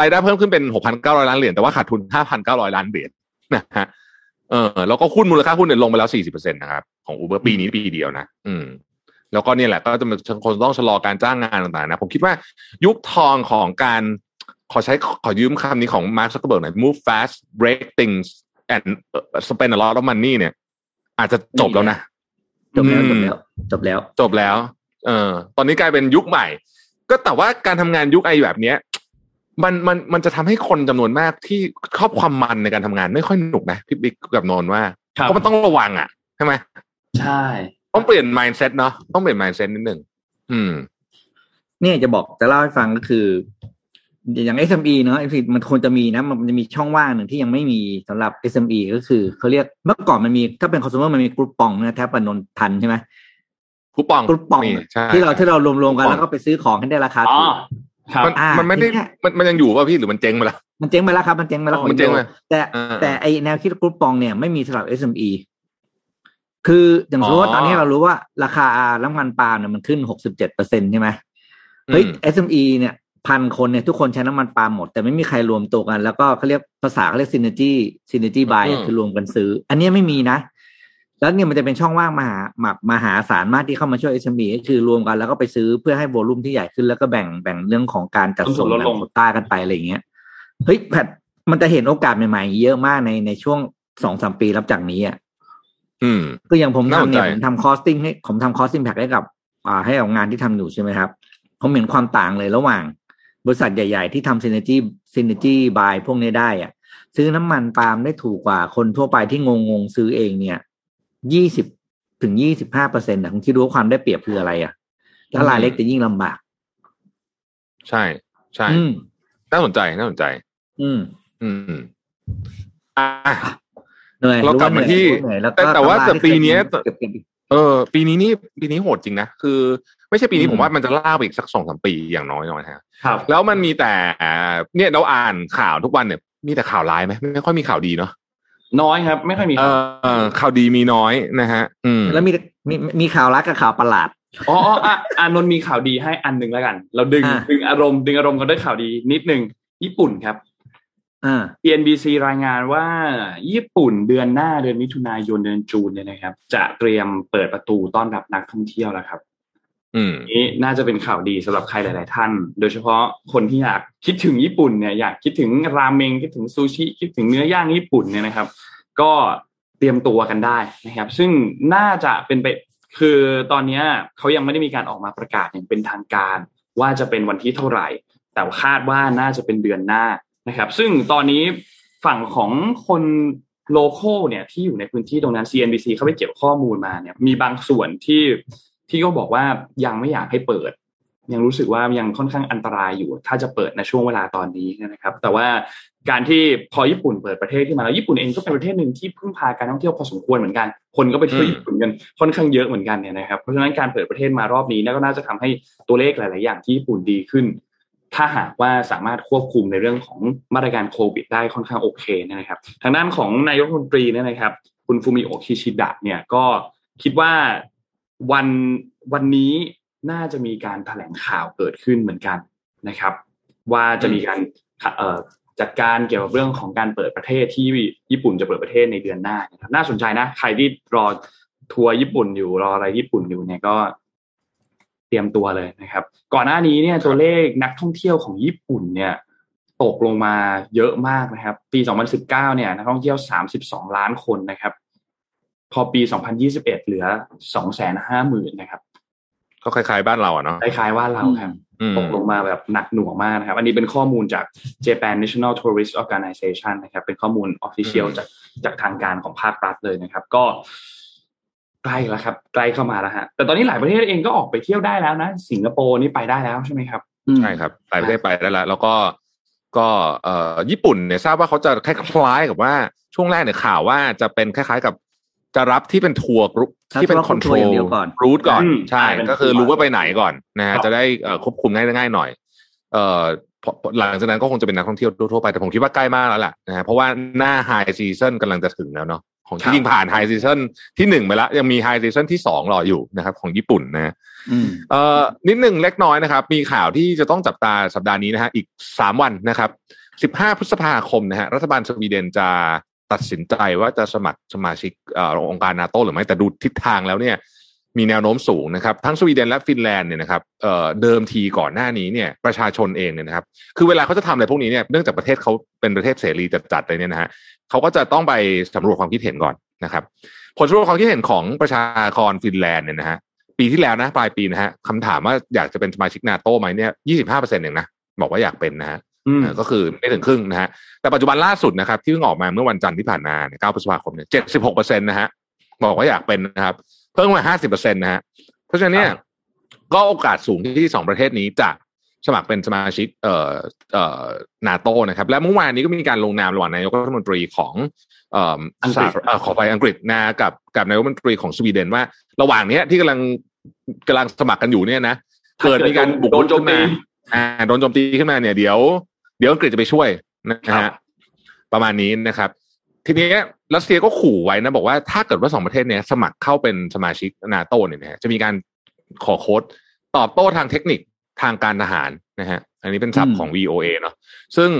รายได้เพิ่มขึ้นเป็น 6,900 ล้านเหรียญแต่ว่าขาดทุน 5,900 ล้านเหรียญนะฮะแล้วก็หุ้นมูลค่าหุ้นเนี่ยลงไปแล้ว 40% นะครับของ Uber ปีนี้ปีเดียวนะแล้วก็เนี่ยแหละก็จะมีคนต้องชะลอการจ้างงานต่างๆนะผมคิดว่ายุคทองของการขอยืมคำนี้ของมาร์ค ซักเคอร์เบิร์กหน่อย move fast break things and spend a lot of money เนี่ยอาจจะจบแล้วนะจบแล้วตอนนี้กลายเป็นยุคใหม่ก็แต่ว่าการทำงานยุคไอแบบเนี้ยมันจะทำให้คนจำนวนมากที่ครอบความมันในการทำงานไม่ค่อยหนุกนะพี่บิ๊กกับนนท์ว่าเพราะมันต้องระวังอ่ะใช่ไหมใช่ต้องเปลี่ยน mindset เนาะต้องเปลี่ยน mindset นิดนึงเนี่ยจะบอกจะเล่าให้ฟังก็คืออย่าง SME เนาะมันควรจะมีนะมันจะมีช่องว่างหนึ่งที่ยังไม่มีสำหรับ SME ก็คือเขาเรียกเมื่อก่อนมันมีถ้าเป็น consumer มันมีกรุ๊ปปองนะแทบนนท์ทันใช่ไหมคูปองที่เรารวมๆกันแล้วก็ไปซื้อของให้ได้ราคาถูกมันไม่ได้มันยังอยู่ป่ะพี่หรือมันเจ๊งไปแล้วมันเจ๊งไปแล้วครับมันเจ๊งไปแต่ไอแนวคิดคูปองเนี่ยไม่มีสำหรับ SME คืออย่างสมมติว่าตอนนี้เรารู้ว่าราคาน้ำมันปาล์มเนี่ยมันขึ้น 67% ใช่ไหมเฮ้ย SME เนี่ย1,000 คนเนี่ยทุกคนใช้น้ำมันปาล์มหมดแต่ไม่มีใครรวมตัวกันแล้วก็เขาเรียก synergy buy คือรวมกันซื้ออันนี้ไม่มีนะแล้วเนี่ยมันจะเป็นช่องว่างมหาศาลมากที่เข้ามาช่วย SME ก็คือรวมกันแล้วก็ไปซื้อเพื่อให้โวลุ่มที่ใหญ่ขึ้นแล้วก็แบ่งเรื่องของการจัดส่งลงต้ากันไปอะไรอย่างเงี้ยเฮ้ยแพทมันจะเห็นโอกาสใหม่ๆเยอะมากในช่วง 2-3 ปีรับจากนี้อ่ะก็อย่างผมทำเนี่ยผมทำคอสติ้งให้ผมทำคอสติ้งแพ็คให้กับให้กับงานที่ทำอยู่ใช่ไหมครับผมเห็นความต่างเลยระหว่างบริษัทใหญ่ๆที่ทำซินเนอร์จี้บายพวกนี้ได้อ่ะซื้อน้ำมันปาล์มได้ถูกกว่าคนทั่วไปที่งงๆซื้อเองเนี่ย 20 ถึง 25% น่ะคุณคิดดูว่าความได้เปรียบคืออะไรอ่ะถ้ารายเล็กจะยิ่งลำบากใช่ใช่น่าสนใจน่าสนใจเหนื่อยเรากลับมาที่แต่ว่าแต่ปีนี้ปีนี้โหดจริงนะคือไม่ใช่ปีนี้ผมว่ามันจะลากไปอีกสัก 2-3 ปีอย่างน้อยๆฮะครับแล้วมันมีแต่เนี่ยเราอ่านข่าวทุกวันเนี่ยมีแต่ข่าวร้ายมั้ยไม่ค่อยมีข่าวดีเนาะน้อยครับไม่ค่อยมีข่าวดีมีน้อยนะฮะแล้วมีข่าวร้ายกับข่าวประหลาดอ๋ออานนท์มีข่าวดีให้อันนึงแล้วกันเราดึงอารมณ์กันด้วยข่าวดีนิดนึงญี่ปุ่นครับCNBC รายงานว่าญี่ปุ่นเดือนหน้าเดือนมิถุนายนเดือนจูนเนี่ยนะครับจะเตรียมเปิดประตูต้อนรับนักท่องเที่ยวแล้วครับนี่น่าจะเป็นข่าวดีสำหรับใครหลายๆท่านโดยเฉพาะคนที่อยากคิดถึงญี่ปุ่นเนี่ยอยากคิดถึงราเมงคิดถึงซูชิคิดถึงเนื้อย่างญี่ปุ่นเนี่ยนะครับก็เตรียมตัวกันได้นะครับซึ่งน่าจะเป็นไปคือตอนนี้เขายังไม่ได้มีการออกมาประกาศอย่างเป็นทางการว่าจะเป็นวันที่เท่าไหร่แต่คาดว่าน่าจะเป็นเดือนหน้านะครับซึ่งตอนนี้ฝั่งของคนโลคอลเนี่ยที่อยู่ในพื้นที่ตรงนั้น CNBC เขาไปเก็บข้อมูลมาเนี่ยมีบางส่วนที่ก็บอกว่ายังไม่อยากให้เปิดยังรู้สึกว่ายังค่อนข้างอันตรายอยู่ถ้าจะเปิดในช่วงเวลาตอนนี้นะครับแต่ว่าการที่พอญี่ปุ่นเปิดประเทศขึ้นมาแล้วญี่ปุ่นเองก็เป็นประเทศหนึ่งที่พึ่งพาการท่องเที่ยวพอสมควรเหมือนกันคนก็ไปเที่ยวญี่ปุ่นกันค่อนข้างเยอะเหมือนกันเนี่ยนะครับเพราะฉะนั้นการเปิดประเทศมารอบนี้ก็น่าจะทำให้ตัวเลขหลายๆอย่างที่ญี่ปุ่นดีขึ้นถ้าหากว่าสามารถควบคุมในเรื่องของมาตรการโควิดได้ค่อนข้างโอเคนะครับทางด้านของนายกรัฐมนตรีนะครับคุณฟูมิโอะคิชิดะเนี่ยก็คิดว่าวันนี้น่าจะมีการแถลงข่าวเกิดขึ้นเหมือนกันนะครับว่าจะมีการจัดการเกี่ยวกับเรื่องของการเปิดประเทศที่ญี่ปุ่นจะเปิดประเทศในเดือนหน้านะครับน่าสนใจนะใครที่รอทัวร์ญี่ปุ่นอยู่รออะไรญี่ปุ่นอยู่เนี่ยก็เตรียมตัวเลยนะครับก่อนหน้านี้เนี่ยตัวเลขนักท่องเที่ยวของญี่ปุ่นเนี่ยตกลงมาเยอะมากนะครับปี2019เนี่ยนักท่องเที่ยว32ล้านคนนะครับพอปี2021เหลือ 250,000 นะครับก็คล้ายๆบ้านเราอ่ะเนาะคล้ายๆบ้านเราครับตกลงมาแบบหนักหน่วงมากนะครับอันนี้เป็นข้อมูลจาก Japan National Tourist Organization นะครับเป็นข้อมูล official จากทางการของภาครัฐเลยนะครับก็ใกล้แล้วครับใกล้เข้ามาแล้วฮะแต่ตอนนี้หลายประเทศเองก็ออกไปเที่ยวได้แล้วนะสิงคโปร์นี่ไปได้แล้วใช่ไหมครับใช่ครับหลายประเทศไปได้แล้วแล้วก็ญี่ปุ่นเนี่ยทราบว่าเขาจะคล้ายๆกับว่าช่วงแรกเนี่ยข่าวว่าจะเป็นคล้ายๆกับจะรับที่เป็นทัวร์กรุ๊ปที่เป็นคอนโทรลรูทก่อนใช่ก็คือรู้ว่าไปไหนก่อนนะฮะจะได้ควบคุมง่ายๆหน่อยหลังจากนั้นก็คงจะเป็นนักท่องเที่ยวทั่วไปแต่ผมคิดว่าใกล้มากแล้วล่ะนะฮะเพราะว่าหน้าไฮซีซั่นกำลังจะถึงแล้วเนาะของที่ยิ่งผ่านไฮซีซั่นที่1ไปแล้วยังมีไฮซีซั่นที่2รออยู่นะครับของญี่ปุ่นนะนิดนึงเล็กน้อยนะครับมีข่าวที่จะต้องจับตาสัปดาห์นี้นะฮะอีก3วันนะครับ15พฤษภาคมนะฮะรัฐบาลสวีเดนจะตัดสินใจว่าจะสมัครสมาชิกองค์การ NATO หรือไม่แต่ดูทิศทางแล้วเนี่ยมีแนวโน้มสูงนะครับทั้งสวีเดนและฟินแลนด์เนี่ยนะครับเดิมทีก่อนหน้านี้เนี่ยประชาชนเองเนี่ยนะครับคือเวลาเขาจะทำอะไรพวกนี้เนี่ยเนื่องจากประเทศเขาเป็นประเทศเสรีจัดๆเลยเนี่ยนะฮะเขาก็จะต้องไปสำรวจความคิดเห็นก่อนนะครับผลสำรวจความคิดเห็นของประชากรฟินแลนด์เนี่ยนะฮะปีที่แล้วนะปลายปีนะฮะคำถามว่าอยากจะเป็นสมาชิก NATO ไหมเนี่ย 25% เองนะบอกว่าอยากเป็นนะฮะก็คือไม่ถึงครึ่งนะฮะแต่ปัจจุบันล่าสุดนะครับที่เพิ่งออกมาเมื่อวันจันทร์ที่ผ่านมา9พฤษภาคมเนี่ย 76% นะฮะบอกว่าอยากเป็นนะครับเพิ่มมา 50% นะฮะเพราะฉะนั้นเนี่ยก็โอกาสสูงที่2ประเทศนี้จะสมัครเป็นสมาชิกNATO นะครับและเมื่อวานนี้ก็มีการลงนามระหว่างนายกรัฐมนตรีของขอไปอังกฤษนะกับนายกรัฐมนตรีของสวีเดนว่าระหว่างเนี้ยที่กำลังสมัครกันอยู่เนี่ยนะเกิดมีการบุกรุกขึ้นมาโดนโจมตีขึ้นมาเนี่ยเดี๋ยวอังกฤษจะไปช่วยนะฮะประมาณนี้นะครับทีนี้รัสเซียก็ขู่ไว้นะบอกว่าถ้าเกิดว่า2ประเทศเนี่ยสมัครเข้าเป็นสมาชิก NATO เนี่ยนะฮะจะมีการขอโค้ดตอบโต้ทางเทคนิคทางการทหารนะฮะอันนี้เป็นศัพท์ของ VOA เนาะซึ่ง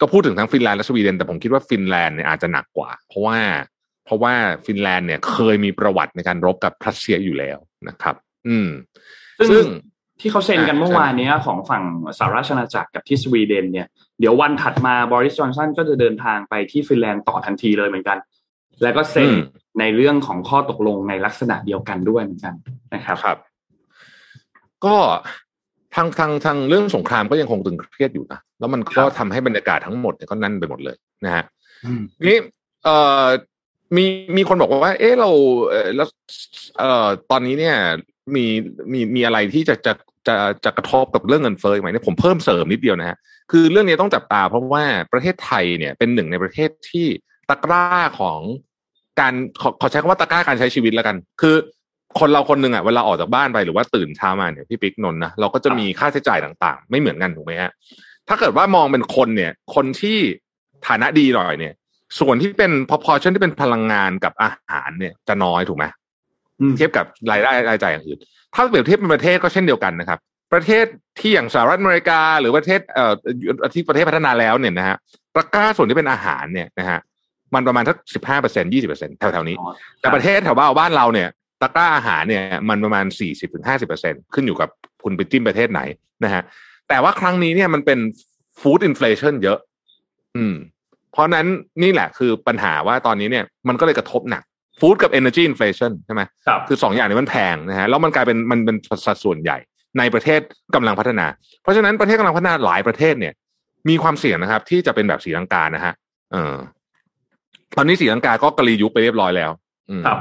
ก็พูดถึงทั้งฟินแลนด์และสวีเดนแต่ผมคิดว่าฟินแลนด์เนี่ยอาจจะหนักกว่าเพราะว่าฟินแลนด์เนี่ยเคยมีประวัติในการรบกับรัสเซียอยู่แล้วนะครับซึ่งที่เขาเซ็นกันเมื่อวานนี้ของฝั่งสหราชอาณาจักรกับที่สวีเดนเนี่ยเดี๋ยววันถัดมาบอริสจอนสันก็จะเดินทางไปที่ฟินแลนด์ต่อทันทีเลยเหมือนกันแล้วก็เซ็นในเรื่องของข้อตกลงในลักษณะเดียวกันด้วยเหมือนกันนะครับก็ทางเรื่องสงครามก็ยังคงตึงเครียดอยู่นะแล้วมันก็ทำให้บรรยากาศทั้งหมดก็นั่นไปหมดเลยนะฮะนี่ มีคนบอกว่าเอ๊ะเราแล้วตอนนี้เนี่ยมีอะไรที่จะกระทบกับเรื่องเงินเฟ้อไหมเนี่ยผมเพิ่มเสริมนิดเดียวนะฮะคือเรื่องนี้ต้องจับตาเพราะว่าประเทศไทยเนี่ยเป็นหนึ่งในประเทศที่ตะกร้าของการขอใช้คำว่าตะกร้าการใช้ชีวิตแล้วกันคือคนเราคนหนึ่งอ่ะเวลาออกจากบ้านไปหรือว่าตื่นเช้ามาเนี่ยพี่ปิ๊กนนท์นะเราก็จะมีค่าใช้จ่ายต่างๆไม่เหมือนกันถูกไหมฮะถ้าเกิดว่ามองเป็นคนเนี่ยคนที่ฐานะดีหน่อยเนี่ยส่วนที่เป็นproportionที่เป็นพลังงานกับอาหารเนี่ยจะน้อยถูกไหมเทียบกับรายได้รายจ่ายอย่างอื่นถ้าเปรียบเทียบเป็นประเทศก็เช่นเดียวกันนะครับประเทศที่อย่างสหรัฐอเมริกาหรือประเทศที่ประเทศพัฒนาแล้วเนี่ยนะฮะตะกร้าส่วนที่เป็นอาหารเนี่ยนะฮะมันประมาณสัก 15% 20% แถวๆนี้แต่ประเทศแถวบ้านเราเนี่ยตะกร้าอาหารเนี่ยมันประมาณ 40-50% ขึ้นอยู่กับคุณไปจิ้มประเทศไหนนะฮะแต่ว่าครั้งนี้เนี่ยมันเป็น food inflation เยอะเพราะนั้นนี่แหละคือปัญหาว่าตอนนี้เนี่ยมันก็เลยกระทบหนักฟู้ดกับ energy inflation ใช่ไหมคือ2 อย่างนี้มันแพงนะฮะแล้วมันกลายเป็นมันเป็นสัดส่วนใหญ่ในประเทศกำลังพัฒนาเพราะฉะนั้นประเทศกำลังพัฒนาหลายประเทศเนี่ยมีความเสี่ยงนะครับที่จะเป็นแบบศรีลังกานะฮะตอนนี้ศรีลังกาก็กลียุคไปเรียบร้อยแล้ว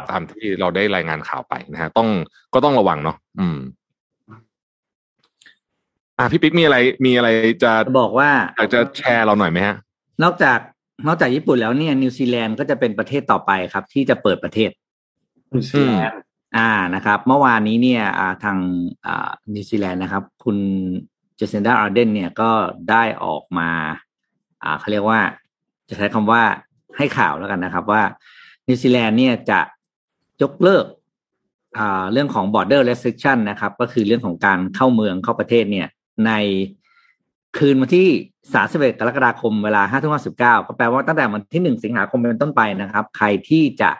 ตามที่เราได้รายงานข่าวไปนะฮะต้องระวังเนาะพี่ปิ๊กมีอะไรจะบอกว่าอยากจะแชร์เราหน่อยไหมฮะนอกจากญี่ปุ่นแล้วเนี่ยนิวซีแลนด์ก็จะเป็นประเทศต่อไปครับที่จะเปิดประเทศนิวซีแลนด์นะครับเมื่อวานนี้เนี่ยทางนิวซีแลนด์นะครับคุณเจสซินดาอาร์เดนเนี่ยก็ได้ออกมาเขาเรียกว่าจะใช้คำว่าให้ข่าวแล้วกันนะครับว่านิวซีแลนด์เนี่ยจะยกเลิกเรื่องของ border restriction นะครับก็คือเรื่องของการเข้าเมืองเข้าประเทศเนี่ยในคืนวันที่31กรกฎาคมเวลา 5:59 ก็แปลว่าตั้งแต่วันที่1สิงหาคมเป็นต้นไปนะครับใครที่จะ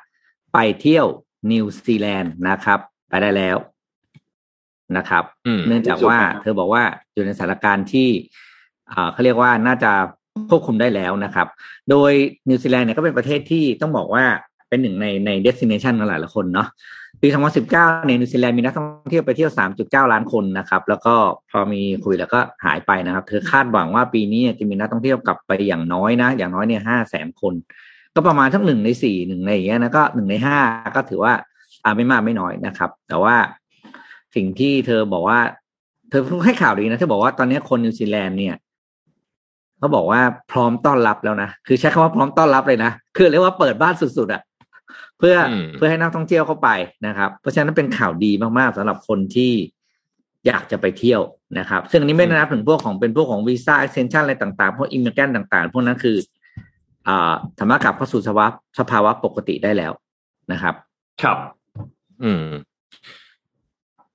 ไปเที่ยวนิวซีแลนด์นะครับไปได้แล้วนะครับเนื่องจากว่าเธอบอกว่าอยู่ในสถานการณ์ที่เขาเรียกว่าน่าจะควบคุมได้แล้วนะครับโดยนิวซีแลนด์เนี่ยก็เป็นประเทศที่ต้องบอกว่าเป็นหนึ่งใน destination ของหลายๆคนเนาะปี2019เนี่ยนิวซีแลนด์มีนักท่องเที่ยวไปเที่ยว 3.9 ล้านคนนะครับแล้วก็พอมีคุยแล้วก็หายไปนะครับเธอคาดหวังว่าปีนี้จะมีนักท่องเที่ยวกลับไปอย่างน้อยเนี่ย 500,000 คนก็ประมาณทั้ง1ใน4 1ในอย่างเงี้ยนะก็1ใน5ก็ถือว่าไม่มากไม่น้อยนะครับแต่ว่าสิ่งที่เธอบอกว่าเธอให้ข่าวดีนะเธอบอกว่าตอนนี้คนนิวซีแลนด์เนี่ยเขาบอกว่าพร้อมต้อนรับแล้วนะคือใช้คำว่าพร้อมต้อนรับเลยนะคือเรียกว่าเปิดบ้านสุดๆอ่ะเพื่อให้นักท่องเที่ยวเข้าไปนะครับเพราะฉะนั้นเป็นข่าวดีมากๆสำหรับคนที่อยากจะไปเที่ยวนะครับซึ่งอันนี้ไม่นับถึงพวกของเป็นพวกของวีซ่าเอ็กซ์เทนชั่นอะไรต่างๆพวกอิมมิเกรนต์ต่างๆพวกนั้นคือสามารถกลับเข้าสู่สภาวะปกติได้แล้วนะครับครับ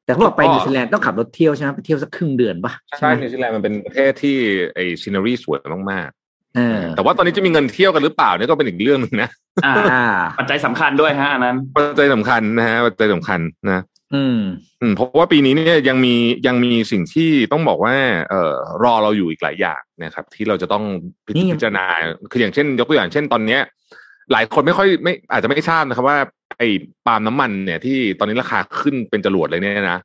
แต่เขาบอกไปนิวซีแลนด์ต้องขับรถเที่ยวใช่ไหมไปเที่ยวสักครึ่งเดือนป่ะใช่นิวซีแลนด์มันเป็นประเทศที่ไอซีเนอรี่สวยมากๆแต่ว่าตอนนี้จะมีเงินเที่ยวกันหรือเปล่านี่ก็เป็นอีกเรื่องนึงนะปัจจัยสำคัญด้วยฮะอันนั้นปัจจัยสำคัญนะฮะปัจจัยสำคัญนะเพราะว่าปีนี้เนี่ยยังมีสิ่งที่ต้องบอกว่ารอเราอยู่อีกหลายอย่างนะครับที่เราจะต้องพิจารณาคืออย่างเช่นยกตัวอย่างเช่นตอนเนี้ยหลายคนไม่อาจจะไม่ทราบนะครับว่าไอ้ปาล์มน้ำมันเนี่ยที่ตอนนี้ราคาขึ้นเป็นจรวดเลยเนี่ยนะ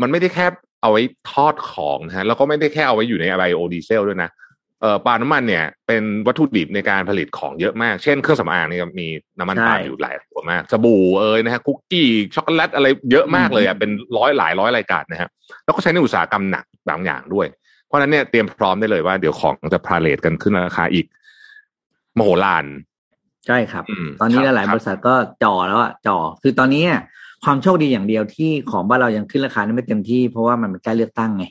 มันไม่ได้แค่เอาไว้ทอดของนะฮะแล้วก็ไม่ได้แค่เอาไว้อยู่ในไบโอดีเซลด้วยนะปาล์มน้ำมันเนี่ยเป็นวัตถุดิบในการผลิตของเยอะมากเช่นเครื่องสำอางนี่มีน้ำมันปาล์มอยู่หลายตัวมากสบู่นะฮะคุกกี้ช็อกโกแลตอะไรเยอะมากเลยอ่ะเป็นร้อยหลายร้อยรายการนะฮะแล้วก็ใช้ในอุตสาหกรรมหนักบางอย่างด้วยเพราะนั้นเนี่ยเตรียมพร้อมได้เลยว่าเดี๋ยวของจะพาเลทกันขึ้นราคาอีกมโหฬารใช่ครับตอนนี้หลายบริษัทก็จ่อแล้วอ่ะจ่อคือตอนนี้ความโชคดีอย่างเดียวที่ของบ้านเรายังขึ้นราคาไม่เต็มที่เพราะว่ามันเป็นการเลือกตั้งไง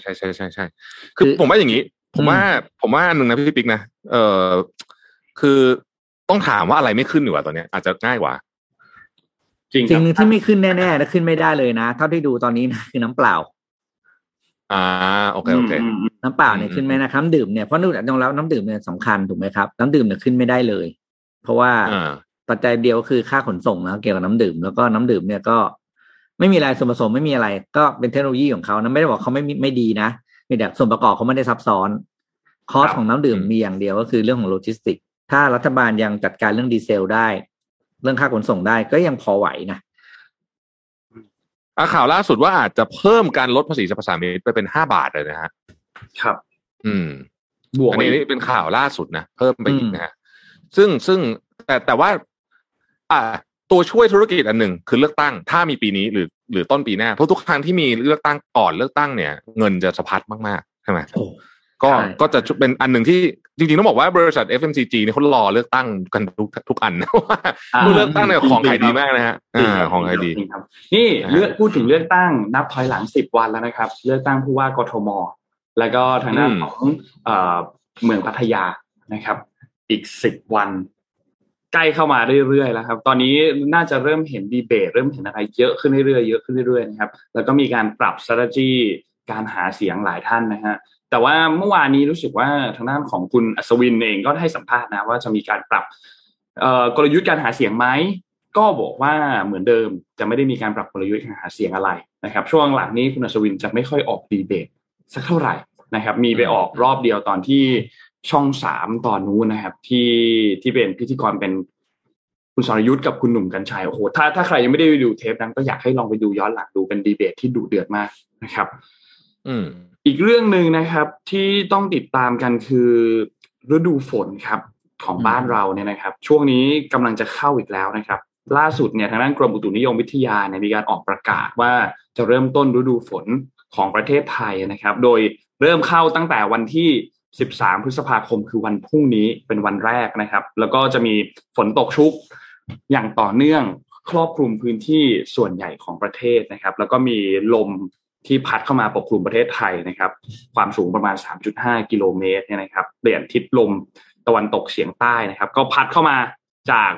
ใช่ๆๆๆคือผมว่าอย่างนี้ผมว่านึงนะพี่ปิ๊กนะคือต้องถามว่าอะไรไม่ขึ้นดีกว่าตอนนี้อาจจะง่ายกว่าจริงๆสิ่งนึงที่ไม่ขึ้นแน่ๆและขึ้นไม่ได้เลยนะเท่าที่ดูตอนนี้นะคือน้ำเปล่าโอเคน้ำเปล่าเนี่ยขึ้นไม่นะครับดื่มเนี่ยเพราะนู่นตรงแล้วน้ำดื่มเนี่ยสำคัญถูกไหมครับน้ำดื่มเนี่ยขึ้นไม่ได้เลยเพราะว่าปัจจัยเดียวคือค่าขนส่งนะเกี่ยวกับน้ำดื่มแล้วก็น้ำดื่มเนี่ยก็ไม่มีอะไรส่วนผสมไม่มีอะไรก็เป็นเทคโนโลยีของเขานะไม่ได้บอกเขาไม่ดีนะมีแต่ส่วนประกอบเขาไม่ได้ซับซ้อนคอสของน้ำดื่มมีอย่างเดียวก็คือเรื่องของโลจิสติกถ้ารัฐบาลยังจัดการเรื่องดีเซลได้เรื่องค่าขนส่งได้ก็ยังพอไหวนะข่าวล่าสุดว่าอาจจะเพิ่มการลดภาษีสรรพสามิตไปเป็น5 บาทเลยนะฮะครับบวกอันนี้เป็นข่าวล่าสุดนะเพิ่มไปอีกนะฮะ ซึ่งแต่ว่าตัวช่วยธุรกิจอันหนึ่งคือเลือกตั้งถ้ามีปีนี้หรือต้นปีหน้าเพราะทุกครั้งที่มีเลือกตั้งก่อนเลือกตั้งเนี่ยเงินจะสะพัดมากๆใช่ไหมก็จะเป็นอันหนึ่งที่จริงๆต้องบอกว่าบริษัท FMCG นี่เขารอเลือกตั้งกันทุกอันนะว่าเลือกตั้งเนี่ยของขายดีมากนะฮะของขายดีนี่พูดถึงเลือกตั้งนับถอยหลัง10วันแล้วนะครับเลือกตั้งผู้ว่ากทมแล้วก็ทางด้านของเมืองพัทยานะครับอีก10วันใกล้เข้ามาเรื่อยๆแล้วครับตอนนี้น่าจะเริ่มเห็นดีเบตเริ่มเห็นอะไรเยอะขึ้นเรื่อยๆเยอะขึ้นเรื่อยๆนะครับแล้วก็มีการปรับ strategy การหาเสียงหลายท่านนะฮะแต่ว่าเมื่อวานนี้รู้สึกว่าทางด้านของคุณอัศวินเองก็ให้สัมภาษณ์นะว่าจะมีการปรับกลยุทธ์การหาเสียงไหมก็บอกว่าเหมือนเดิมจะไม่ได้มีการปรับกลยุทธ์การหาเสียงอะไรนะครับช่วงหลังนี้คุณอัศวินจะไม่ค่อยออกดีเบตสักเท่าไหร่นะครับมีไปออกรอบเดียวตอนที่ช่อง3ตอนนู้นนะครับที่เป็นพิธีกรเป็นคุณสรยุทธกับคุณหนุ่มกัญชัยโอ้โหถ้าใครยังไม่ได้ดูเทปนั้นก็อยากให้ลองไปดูย้อนหลังดูเป็นดีเบตที่ดุเดือดมากนะครับอีกเรื่องนึงนะครับที่ต้องติดตามกันคือฤดูฝนครับของบ้านเราเนี่ยนะครับช่วงนี้กำลังจะเข้าอีกแล้วนะครับล่าสุดเนี่ยทางด้านกรมอุตุนิยมวิทยาเนี่ยมีการออกประกาศว่าจะเริ่มต้นฤดูฝนของประเทศไทยนะครับโดยเริ่มเข้าตั้งแต่วันที่13พฤษภาคมคือวันพรุ่งนี้เป็นวันแรกนะครับแล้วก็จะมีฝนตกชุกอย่างต่อเนื่องครอบคลุมพื้นที่ส่วนใหญ่ของประเทศนะครับแล้วก็มีลมที่พัดเข้ามาปกคลุมประเทศไทยนะครับความสูงประมาณ 3.5 กิโลเมตรเนี่ยนะครับเปลี่ยนทิศลมตะวันตกเฉียงใต้นะครับก็พัดเข้ามาจาก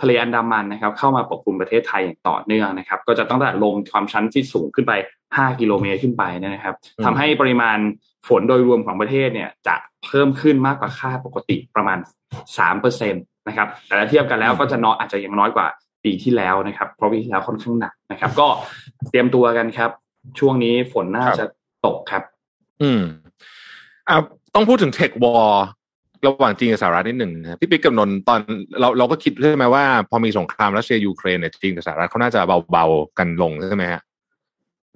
ทะเลอันดามันนะครับเข้ามาปกคลุมประเทศไทยอย่างต่อเนื่องนะครับก็จะตั้งแต่ลมความชันที่สูงขึ้นไป5กิโลเมตรขึ้นไปนะครับทำให้ปริมาณฝนโดยรวมของประเทศเนี่ยจะเพิ่มขึ้นมากกว่าค่าปกติประมาณ 3% นะครับแต่ถ้าเทียบกันแล้วก็จะน้อยอาจจะยังน้อยกว่าปีที่แล้วนะครับเพราะปีที่แล้วค่อนข้างหนักนะครับก็เตรียมตัวกันครับช่วงนี้ฝนน่าจะตกครับต้องพูดถึงเทควอร์ระหว่างจีนกับสหรัฐนิดหนึ่งนะพี่ปิ๊กกับนนท์ตอนเราก็คิดใช่ไหมว่าพอมีสงครามรัสเซียยูเครนเนี่ยจีนกับสหรัฐเขาน่าจะเบาๆกันลงใช่ไหมฮะ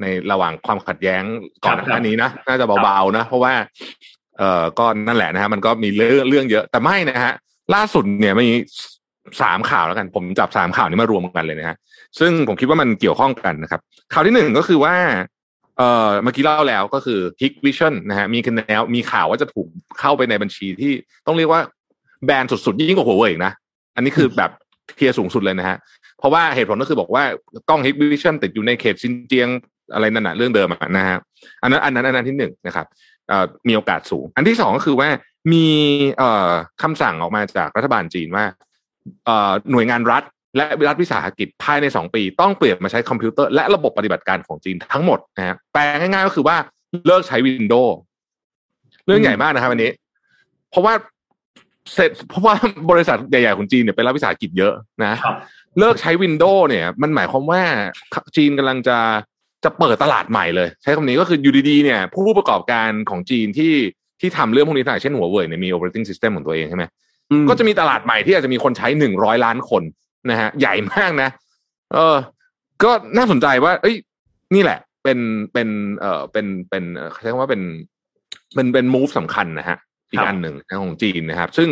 ในระหว่างความขัดแย้งก่อนหน้านี้นะน่าจะเบาๆนะเพราะว่าก็นั่นแหละนะฮะมันก็มีเรื่องเยอะแต่ไม่นะฮะล่าสุดเนี่ยมี3ข่าวแล้วกันผมจับ3ข่าวนี้มารวมกันเลยนะฮะซึ่งผมคิดว่ามันเกี่ยวข้องกันนะครับข่าวที่1ก็คือว่าเมื่อกี้เล่าแล้วก็คือ Hikvision นะฮะมีข่าวว่าจะถูกเข้าไปในบัญชีที่ต้องเรียกว่าแบนสุดๆยิ่งกว่า Huawei นะอันนี้คือแบบเทียร์สูงสุดเลยนะฮะเพราะว่าเหตุผลก็คือบอกว่ากล้อง Hikvision ติดอยู่ในเขตซินเจียงอะไรนั่นน่ะเรื่องเดิมนะฮะอันนั้นที่1นะครับมีโอกาสสูงอันที่2ก็คือว่ามีคำสั่งออกมาจากรัฐบาลจีนว่าหน่วยงานรัฐและรัฐวิสาหกิจภายใน2ปีต้องเปลี่ยนมาใช้คอมพิวเตอร์และระบบปฏิบัติการของจีนทั้งหมดนะฮะแปลง่ายๆก็คือว่าเลิกใช้ Windows เรื่องใหญ่มากนะครับอันนี้เพราะว่าบริษัทใหญ่ๆของจีนเนี่ยเป็นรัฐวิสาหกิจเยอะนะเลิกใช้ Windows เนี่ยมันหมายความว่าจีนกำลังจะเปิดตลาดใหม่เลยใช้คำนี้ก็คืออยู่ดีๆเนี่ยผู้ประกอบการของจีนที่ทำเรื่องพวกนี้ต่างเช่น Huawei เนี่ยมี operating system ของตัวเองใช่มั้ยก็จะมีตลาดใหม่ที่อาจจะมีคนใช้100ล้านคนนะฮะใหญ่มากนะก็น่าสนใจว่าเอ้ยนี่แหละใช้คำว่าเป็น move สำคัญนะฮะอีกอันหนึ่งของจีนนะครับซึ่ง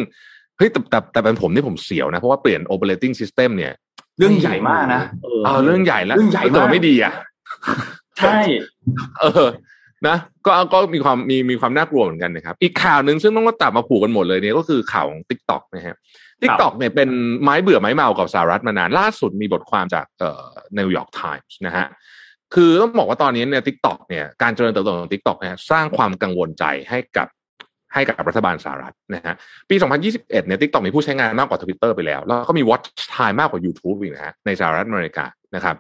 เฮ้ยแต่เป็นผมนี่ผมเสียวนะเพราะว่าเปลี่ยน operating system เนี่ยเรื่องใหญ่มากนะเรื่องใหญ่แล้วแต่ไม่ดีอ่ะใช่นะก็มีความน่ากลัวเหมือนกันนะครับอีกข่าวนึงซึ่งต้องมาตัดมาผูกกันหมดเลยเนี่ยก็คือข่าวของ TikTok นะฮะ TikTok เนี่ยเป็นไม้เบื่อไม้เมากับสหรัฐมานานล่าสุดมีบทความจากNew York Times นะฮะคือต้องบอกว่าตอนนี้เนี่ย TikTok เนี่ยการเจริญเติบโตของ TikTok นะฮะสร้างความกังวลใจให้กับรัฐบาลสหรัฐนะฮะปี2021เนี่ย TikTok มีผู้ใช้งานมากกว่า Twitter ไปแล้วก็มี Watch Time มากกว่า YouTube อีกนะฮะในสหรัฐอเมริกานะครับ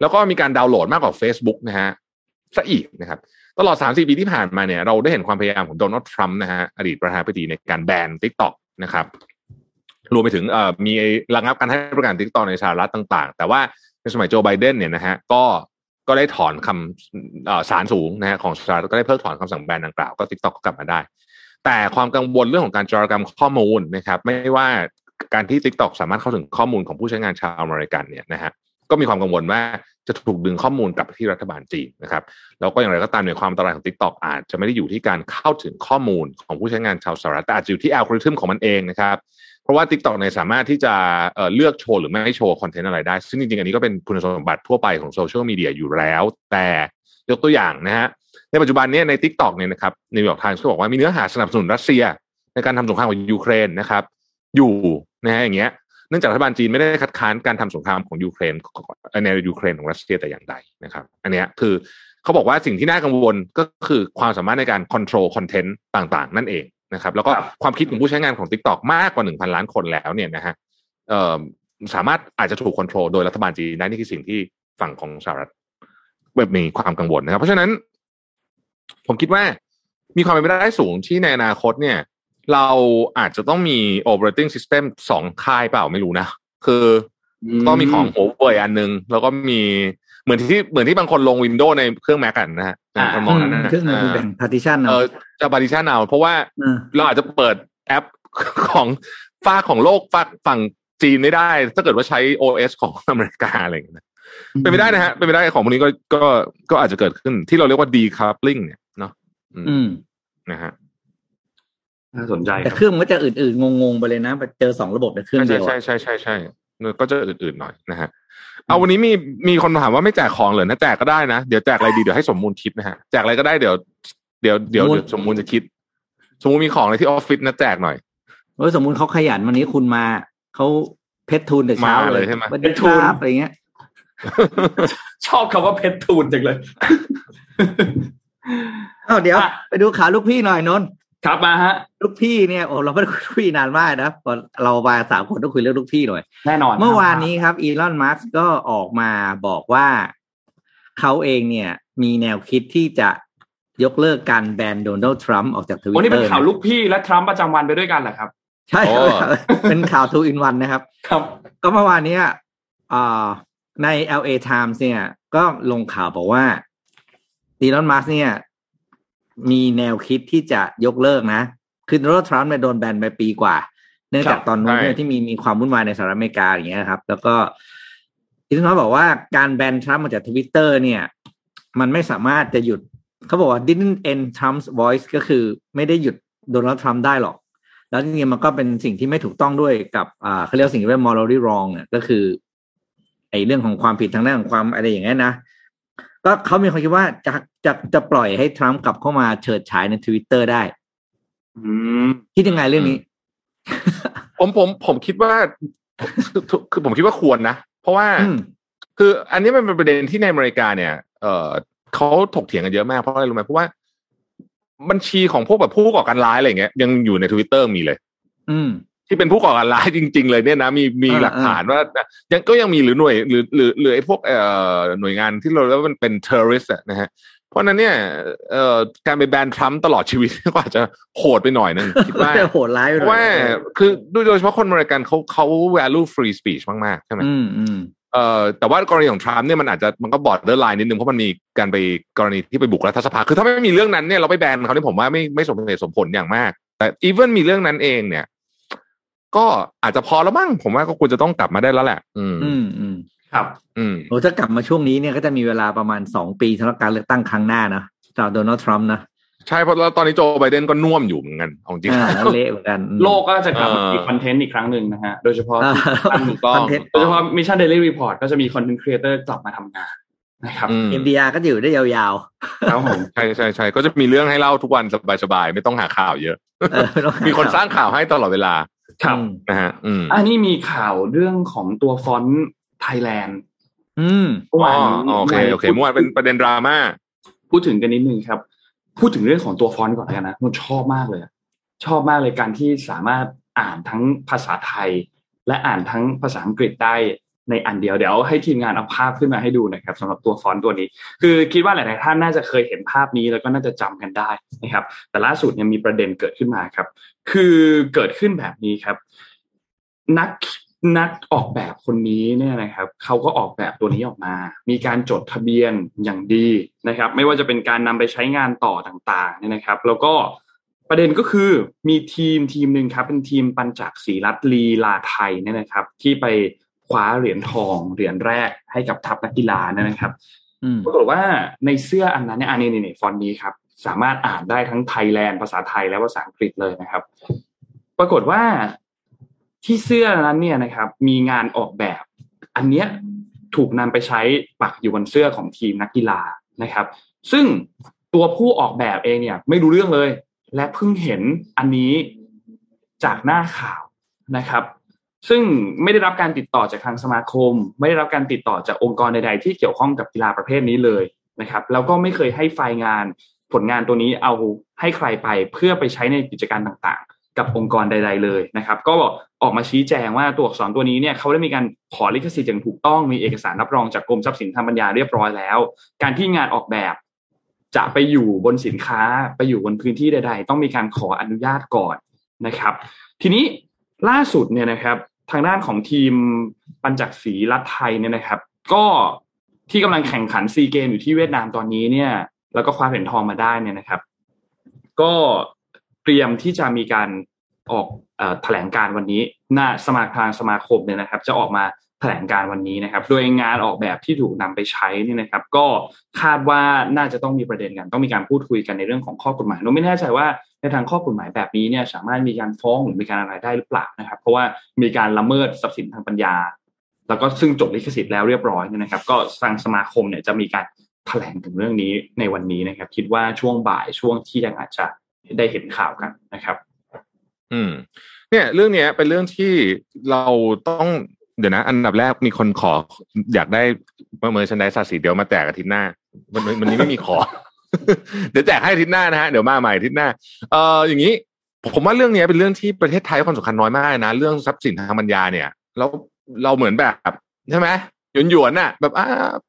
แล้วก็มีการดาวน์โหลดมากกว่า Facebook นะฮะซะอีกนะครับตลอด 3-4 ปีที่ผ่านมาเนี่ยเราได้เห็นความพยายามของโดนัลด์ทรัมป์นะฮะอดีตประธานาธิบดีในการแบน TikTok นะครับรวมไปถึงมีระงับการให้บริการ TikTok ในสหรัฐต่างๆแต่ว่าในสมัยโจไบเดนเนี่ยนะฮะก็ได้ถอนคำศาลสูงนะฮะของสหรัฐก็ได้เพิกถอนคำสั่งแบนดังกล่าวก็ TikTok ก็กลับมาได้แต่ความกังวลเรื่องของการจารกรรมข้อมูลนะครับไม่ว่าการที่ TikTok สามารถเข้าถึงข้อมูลของผู้ใช้งานชาวอเมริกันเนี่ยนะฮะ ก็มีความกังวลว่าจะถูกดึงข้อมูลกลับไปที่รัฐบาลจีนนะครับแล้วก็อย่างไรก็ตามในความอันตรายของ TikTok อาจจะไม่ได้อยู่ที่การเข้าถึงข้อมูลของผู้ใช้งานชาวสหรัฐแต่อาจจะอยู่ที่อัลกอริทึมของมันเองนะครับเพราะว่า TikTok เนี่ยสามารถที่จะเลือกโชว์หรือไม่โชว์คอนเทนต์อะไรได้ซึ่งจริงๆอันนี้ก็เป็นคุณสมบัติทั่วไปของโซเชียลมีเดียอยู่แล้วแต่ยกตัวอย่างนะฮะในปัจจุบันนี้ใน TikTok เนี่ยนะครับ New York Times บอกว่ามีเนื้อหาสนับสนุนรัสเซียในการทำสงครามกับยูเครนนะครับอยู่นะฮะอย่างเงี้ยเนื่องจากรัฐบาลจีนไม่ได้คัดค้านการทำสงครามของยูเครนในยูเครนของรัสเซียแต่อย่างใดนะครับอันเนี้ยคือเขาบอกว่าสิ่งที่น่ากังวลก็คือความสามารถในการคอนโทรลคอนเทนต์ต่างๆนั่นเองนะครับแล้วก็ความคิดของผู้ใช้งานของ TikTok มากกว่า 1,000 ล้านคนแล้วเนี่ยนะฮะสามารถอาจจะถูกคอนโทรลโดยรัฐบาลจีนได้นี่คือสิ่งที่ฝั่งของสหรัฐแบบมีความกังวลนะครับเพราะฉะนั้นผมคิดว่ามีความเป็นไปได้สูงที่ในอนาคตเนี่ยเราอาจจะต้องมี operating system 2 ค่ายเปล่าไม่รู้นะคือต้องมีของ Huawei อันนึงแล้วก็มีเหมือนที่บางคนลง Windows ในเครื่อง Mac กันนะฮะมองนั้นนะเครื่องมันเป็น partition เอาจะ partition เอาเพราะว่าเราอาจจะเปิดแอปของฝ้าของโลกฝั่งจีนไม่ได้ถ้าเกิดว่าใช้ OS ของอเมริกาอะไรอย่างเงี้ยเป็นไปได้นะฮะเป็นไปได้ของพวกนี้ก็อาจจะเกิดขึ้นที่เราเรียกว่า decoupling เนี่ยเนาะนะฮะน่าสนใจแต่เครื่องมันจะอื่นๆงงๆไปเลยนะเจอ2ระบบในเครื่องเดียวใช่ๆๆๆก็จะอื่นๆหน่อยนะฮะเอาวันนี้มีคนถามว่าไม่แจกของเหรอนะแจกก็ได้นะเดี๋ยวแจกอะไรดีเดี๋ยวให้สมมูลคิดนะฮะแจกอะไรก็ได้เดี๋ยวสมมูลจะคิดสมมูลมีของอะไรที่ออฟฟิศนะแจกหน่อยเออสมมูลเค้าขยันวันนี้คุณมาเค้าเพชรทูลแต่เช้าเลยใช่มั้ยเพชรทูลอะไรเงี้ยชอบคำว่าเพชรทูลจังเลยอ้าวเดี๋ยวไปดูขาลูกพี่หน่อยนนท์ครับมาฮะลูกพี่เนี่ยโอ้เราไม่ได้คุยลูกพี่นานมากนะพอเรามา3คนต้องคุยเรื่องลูกพี่หน่อยแน่นอนเมื่อวานนี้ครับอีลอนมัสก์ก็ออกมาบอกว่าเขาเองเนี่ยมีแนวคิดที่จะยกเลิกการแบนโดนัลด์ทรัมป์ออกจาก Twitter วันนี้เป็นข่าวลูกพี่และทรัมป์ประจำวันไปด้วยกันเหรอครับใช่เป็นข่าว 2 in 1 นะครับครับก็เมื่อวานนี้ใน LA Times เนี่ยก็ลงข่าวบอกว่าอีลอนมัสก์เนี่ยมีแนวคิดที่จะยกเลิกนะคือโดนัลด์ทรัมป์เนี่ยโดนแบนไปปีกว่าเนื่องจากตอนนู้นเนี่ยที่มีความวุ่นวายในสหรัฐอเมริกาอย่างเงี้ยครับแล้วก็อีลอนมัสก์บอกว่าการแบนทรัมป์มาจาก Twitter เนี่ยมันไม่สามารถจะหยุดเขาบอกว่า didn't end Trump's voice ก็คือไม่ได้หยุดโดนัลด์ทรัมป์ได้หรอกแล้วจริงๆมันก็เป็นสิ่งที่ไม่ถูกต้องด้วยกับเขาเรียกสิ่งที่เรียก morally wrong เนี่ยก็คือไอ้เรื่องของความผิดทางด้านของความอะไรอย่างเงี้ยนะก็เขามีความคิดว่าจะปล่อยให้ทรัมป์กลับเข้ามาเฉิดฉายใน Twitter ได้คิดยังไงเรื่องนี้ผมคิดว่าคือผมคิดว่าควรนะเพราะว่าคืออันนี้มันเป็นประเด็นที่ในอเมริกาเนี่ยเขาถกเถียงกันเยอะมากเพราะอะไรรู้ไหมเพราะว่าบัญชีของพวกแบบผู้ก่อการร้ายอะไรอย่างเงี้ยยังอยู่ใน Twitter มีเลยที่เป็นผู้ก่อการร้ายจริงๆเลยเนี่ยนะมีหลักฐานว่ายังก็ยังมีหรือหน่วยหรือไอ้พวกหน่วยงานที่เราแล้วมันเป็น terrorist อ่ะนะฮะเพราะนั้นเนี่ยการไปแบนทรัมป์ตลอดชีวิตก็อาจจะโหดไปหน่อยนึงคิดว่าโหดร้ายเพราะว่าคือโดยเฉพาะคนอเมริกันเค้า value free speech มากๆใช่มั้ยแต่ว่ากรณีของทรัมป์เนี่ยมันก็ borderline นิดนึงเพราะมันมีการไปกรณีที่ไปบุกรัฐสภาคือถ้าไม่มีเรื่องนั้นเนี่ยเราไปแบนเค้าเนี่ยผมว่าไม่สมเหตุสมผลอย่างมากแต่ even มีเรื่องนั้นเองเนี่ยก็อาจจะพอแล้วมั้งผมว่าก็ควรจะต้องกลับมาได้แล้วแหละครับโอ้ถ้ากลับมาช่วงนี้เนี่ยก็จะมีเวลาประมาณ2ปีสำหรับการเลือกตั้งครั้งหน้านะจากโดนัลด์ทรัมป์นะใช่เพราะตอนนี้โจไบเดนก็น่วมอยู่เหมือนกันจริงๆเละเหมือนกันโลกก็จะกลับมามีคอนเทนต์อีกครั้งหนึ่งนะฮะโดยเฉพาะโดยเฉพาะ Mission Daily Report ก็จะมีคอนเทนต์ครีเอเตอร์กลับมาทำงานนะครับ MDR ก็อยู่ได้ยาวๆครับผมใช่ๆๆก็จะมีเรื่องให้เล่าทุกวันสบายๆไม่ต้องหาข่าวเยอะมีคนสร้างข่าวให้ตลอดเวลาครับนะฮะอันนี้มีข่าวเรื่องของตัวฟอนต์ไทยแลนด์เมื่อวานโอเคเมื่อวานเป็นประเด็นดราม่าพูดถึงกันนิดนึงครับพูดถึงเรื่องของตัวฟอนต์ก่อนแล้วกันนะผมชอบมากเลยการที่สามารถอ่านทั้งภาษาไทยและอ่านทั้งภาษาอังกฤษได้ในอันเดียวเดี๋ยวให้ทีมงานเอาภาพขึ้นมาให้ดูนะครับสำหรับตัวฟอนต์ตัวนี้คือคิดว่าหลายๆท่านน่าจะเคยเห็นภาพนี้แล้วก็น่าจะจำกันได้นะครับแต่ล่าสุดเนี่ยมีประเด็นเกิดขึ้นมาครับคือเกิดขึ้นแบบนี้ครับนักออกแบบคนนี้เนี่ยนะครับเขาก็ออกแบบตัวนี้ออกมามีการจดทะเบียนอย่างดีนะครับไม่ว่าจะเป็นการนำไปใช้งานต่อต่างๆเนี่ยนะครับแล้วก็ประเด็นก็คือมีทีมนึงครับเป็นทีมปัญจักษ์ศรีรัตน์ลีลาไทยเนี่ยนะครับที่ไปโพ คว้าเหรียญทองเหรียญแรกให้กับทัพนักกีฬานะครับปรากฏว่าในเสื้ออันนั้นเนี่ยนี่ฟอนต์นี้ครับสามารถอ่านได้ทั้งไทยแลนด์ภาษาไทยและภาษาอังกฤษเลยนะครับปรากฏว่าที่เสื้อนั้นเนี่ยนะครับมีงานออกแบบอันเนี้ยถูกนำไปใช้ปักอยู่บนเสื้อของทีมนักกีฬานะครับซึ่งตัวผู้ออกแบบเองเนี่ยไม่รู้เรื่องเลยและเพิ่งเห็นอันนี้จากหน้าข่าวนะครับซึ่งไม่ได้รับการติดต่อจากทางสมาคมไม่ได้รับการติดต่อจากองค์กรใดๆที่เกี่ยวข้องกับกีฬาประเภทนี้เลยนะครับแล้วก็ไม่เคยให้ไฟล์งานผลงานตัวนี้เอาให้ใครไปเพื่อไปใช้ในกิจการต่างๆกับองค์กรใดๆเลยนะครับก็ออกมาชี้แจงว่าตัวอักษรตัวนี้เนี่ยเขาได้มีการขอลิขสิทธิ์อย่างถูกต้องมีเอกสารรับรองจากกรมทรัพย์สินทางปัญญาเรียบร้อยแล้วการที่งานออกแบบจะไปอยู่บนสินค้าไปอยู่บนพื้นที่ใดๆต้องมีการขออนุญาตก่อนนะครับทีนี้ล่าสุดเนี่ยนะครับทางด้านของทีมปัญจักษีรัฐไทยเนี่ยนะครับก็ที่กำลังแข่งขันซีเกมอยู่ที่เวียดนามตอนนี้เนี่ยแล้วก็คว้าเหรียญทองมาได้เนี่ยนะครับก็เตรียมที่จะมีการออกแถลงการวันนี้น่าสมาคมเนี่ยนะครับจะออกมาแถลงการวันนี้นะครับโดยงานออกแบบที่ถูกนำไปใช้นี่นะครับก็คาดว่าน่าจะต้องมีประเด็นกันต้องมีการพูดคุยกันในเรื่องของข้อกฎหมายเราไม่แน่ใจว่าในทางข้อกฎหมายแบบนี้เนี่ยสามารถมีการฟ้องหรือมีการอะไรได้หรือเปล่านะครับเพราะว่ามีการละเมิดทรัพย์สินทางปัญญาแล้วก็ซึ่งจดลิขสิทธิ์แล้วเรียบร้อยเนี่ยนะครับก็ทางสมาคมเนี่ยจะมีการแถลงถึงเรื่องนี้ในวันนี้นะครับคิดว่าช่วงบ่ายช่วงที่ยังอาจจะได้เห็นข่าวกันนะครับเนี่ยเรื่องนี้เป็นเรื่องที่เราต้องเดี๋ยวนะอันดับแรกมีคนขออยากได้merchandise สีเดียวมาแจกอาทิตย์หน้าวันนี้ไม่มีขอ เดี๋ยวแจกให้อาทิตย์หน้านะฮะเดี๋ยวมาใหม่อาทิตย์หน้าอย่างนี้ผมว่าเรื่องนี้เป็นเรื่องที่ประเทศไทยความสำคัญน้อยมากนะเรื่องทรัพย์สินทางปัญญาเนี่ยเราเหมือนแบบใช่ไหมหยวนๆน่ะแบบ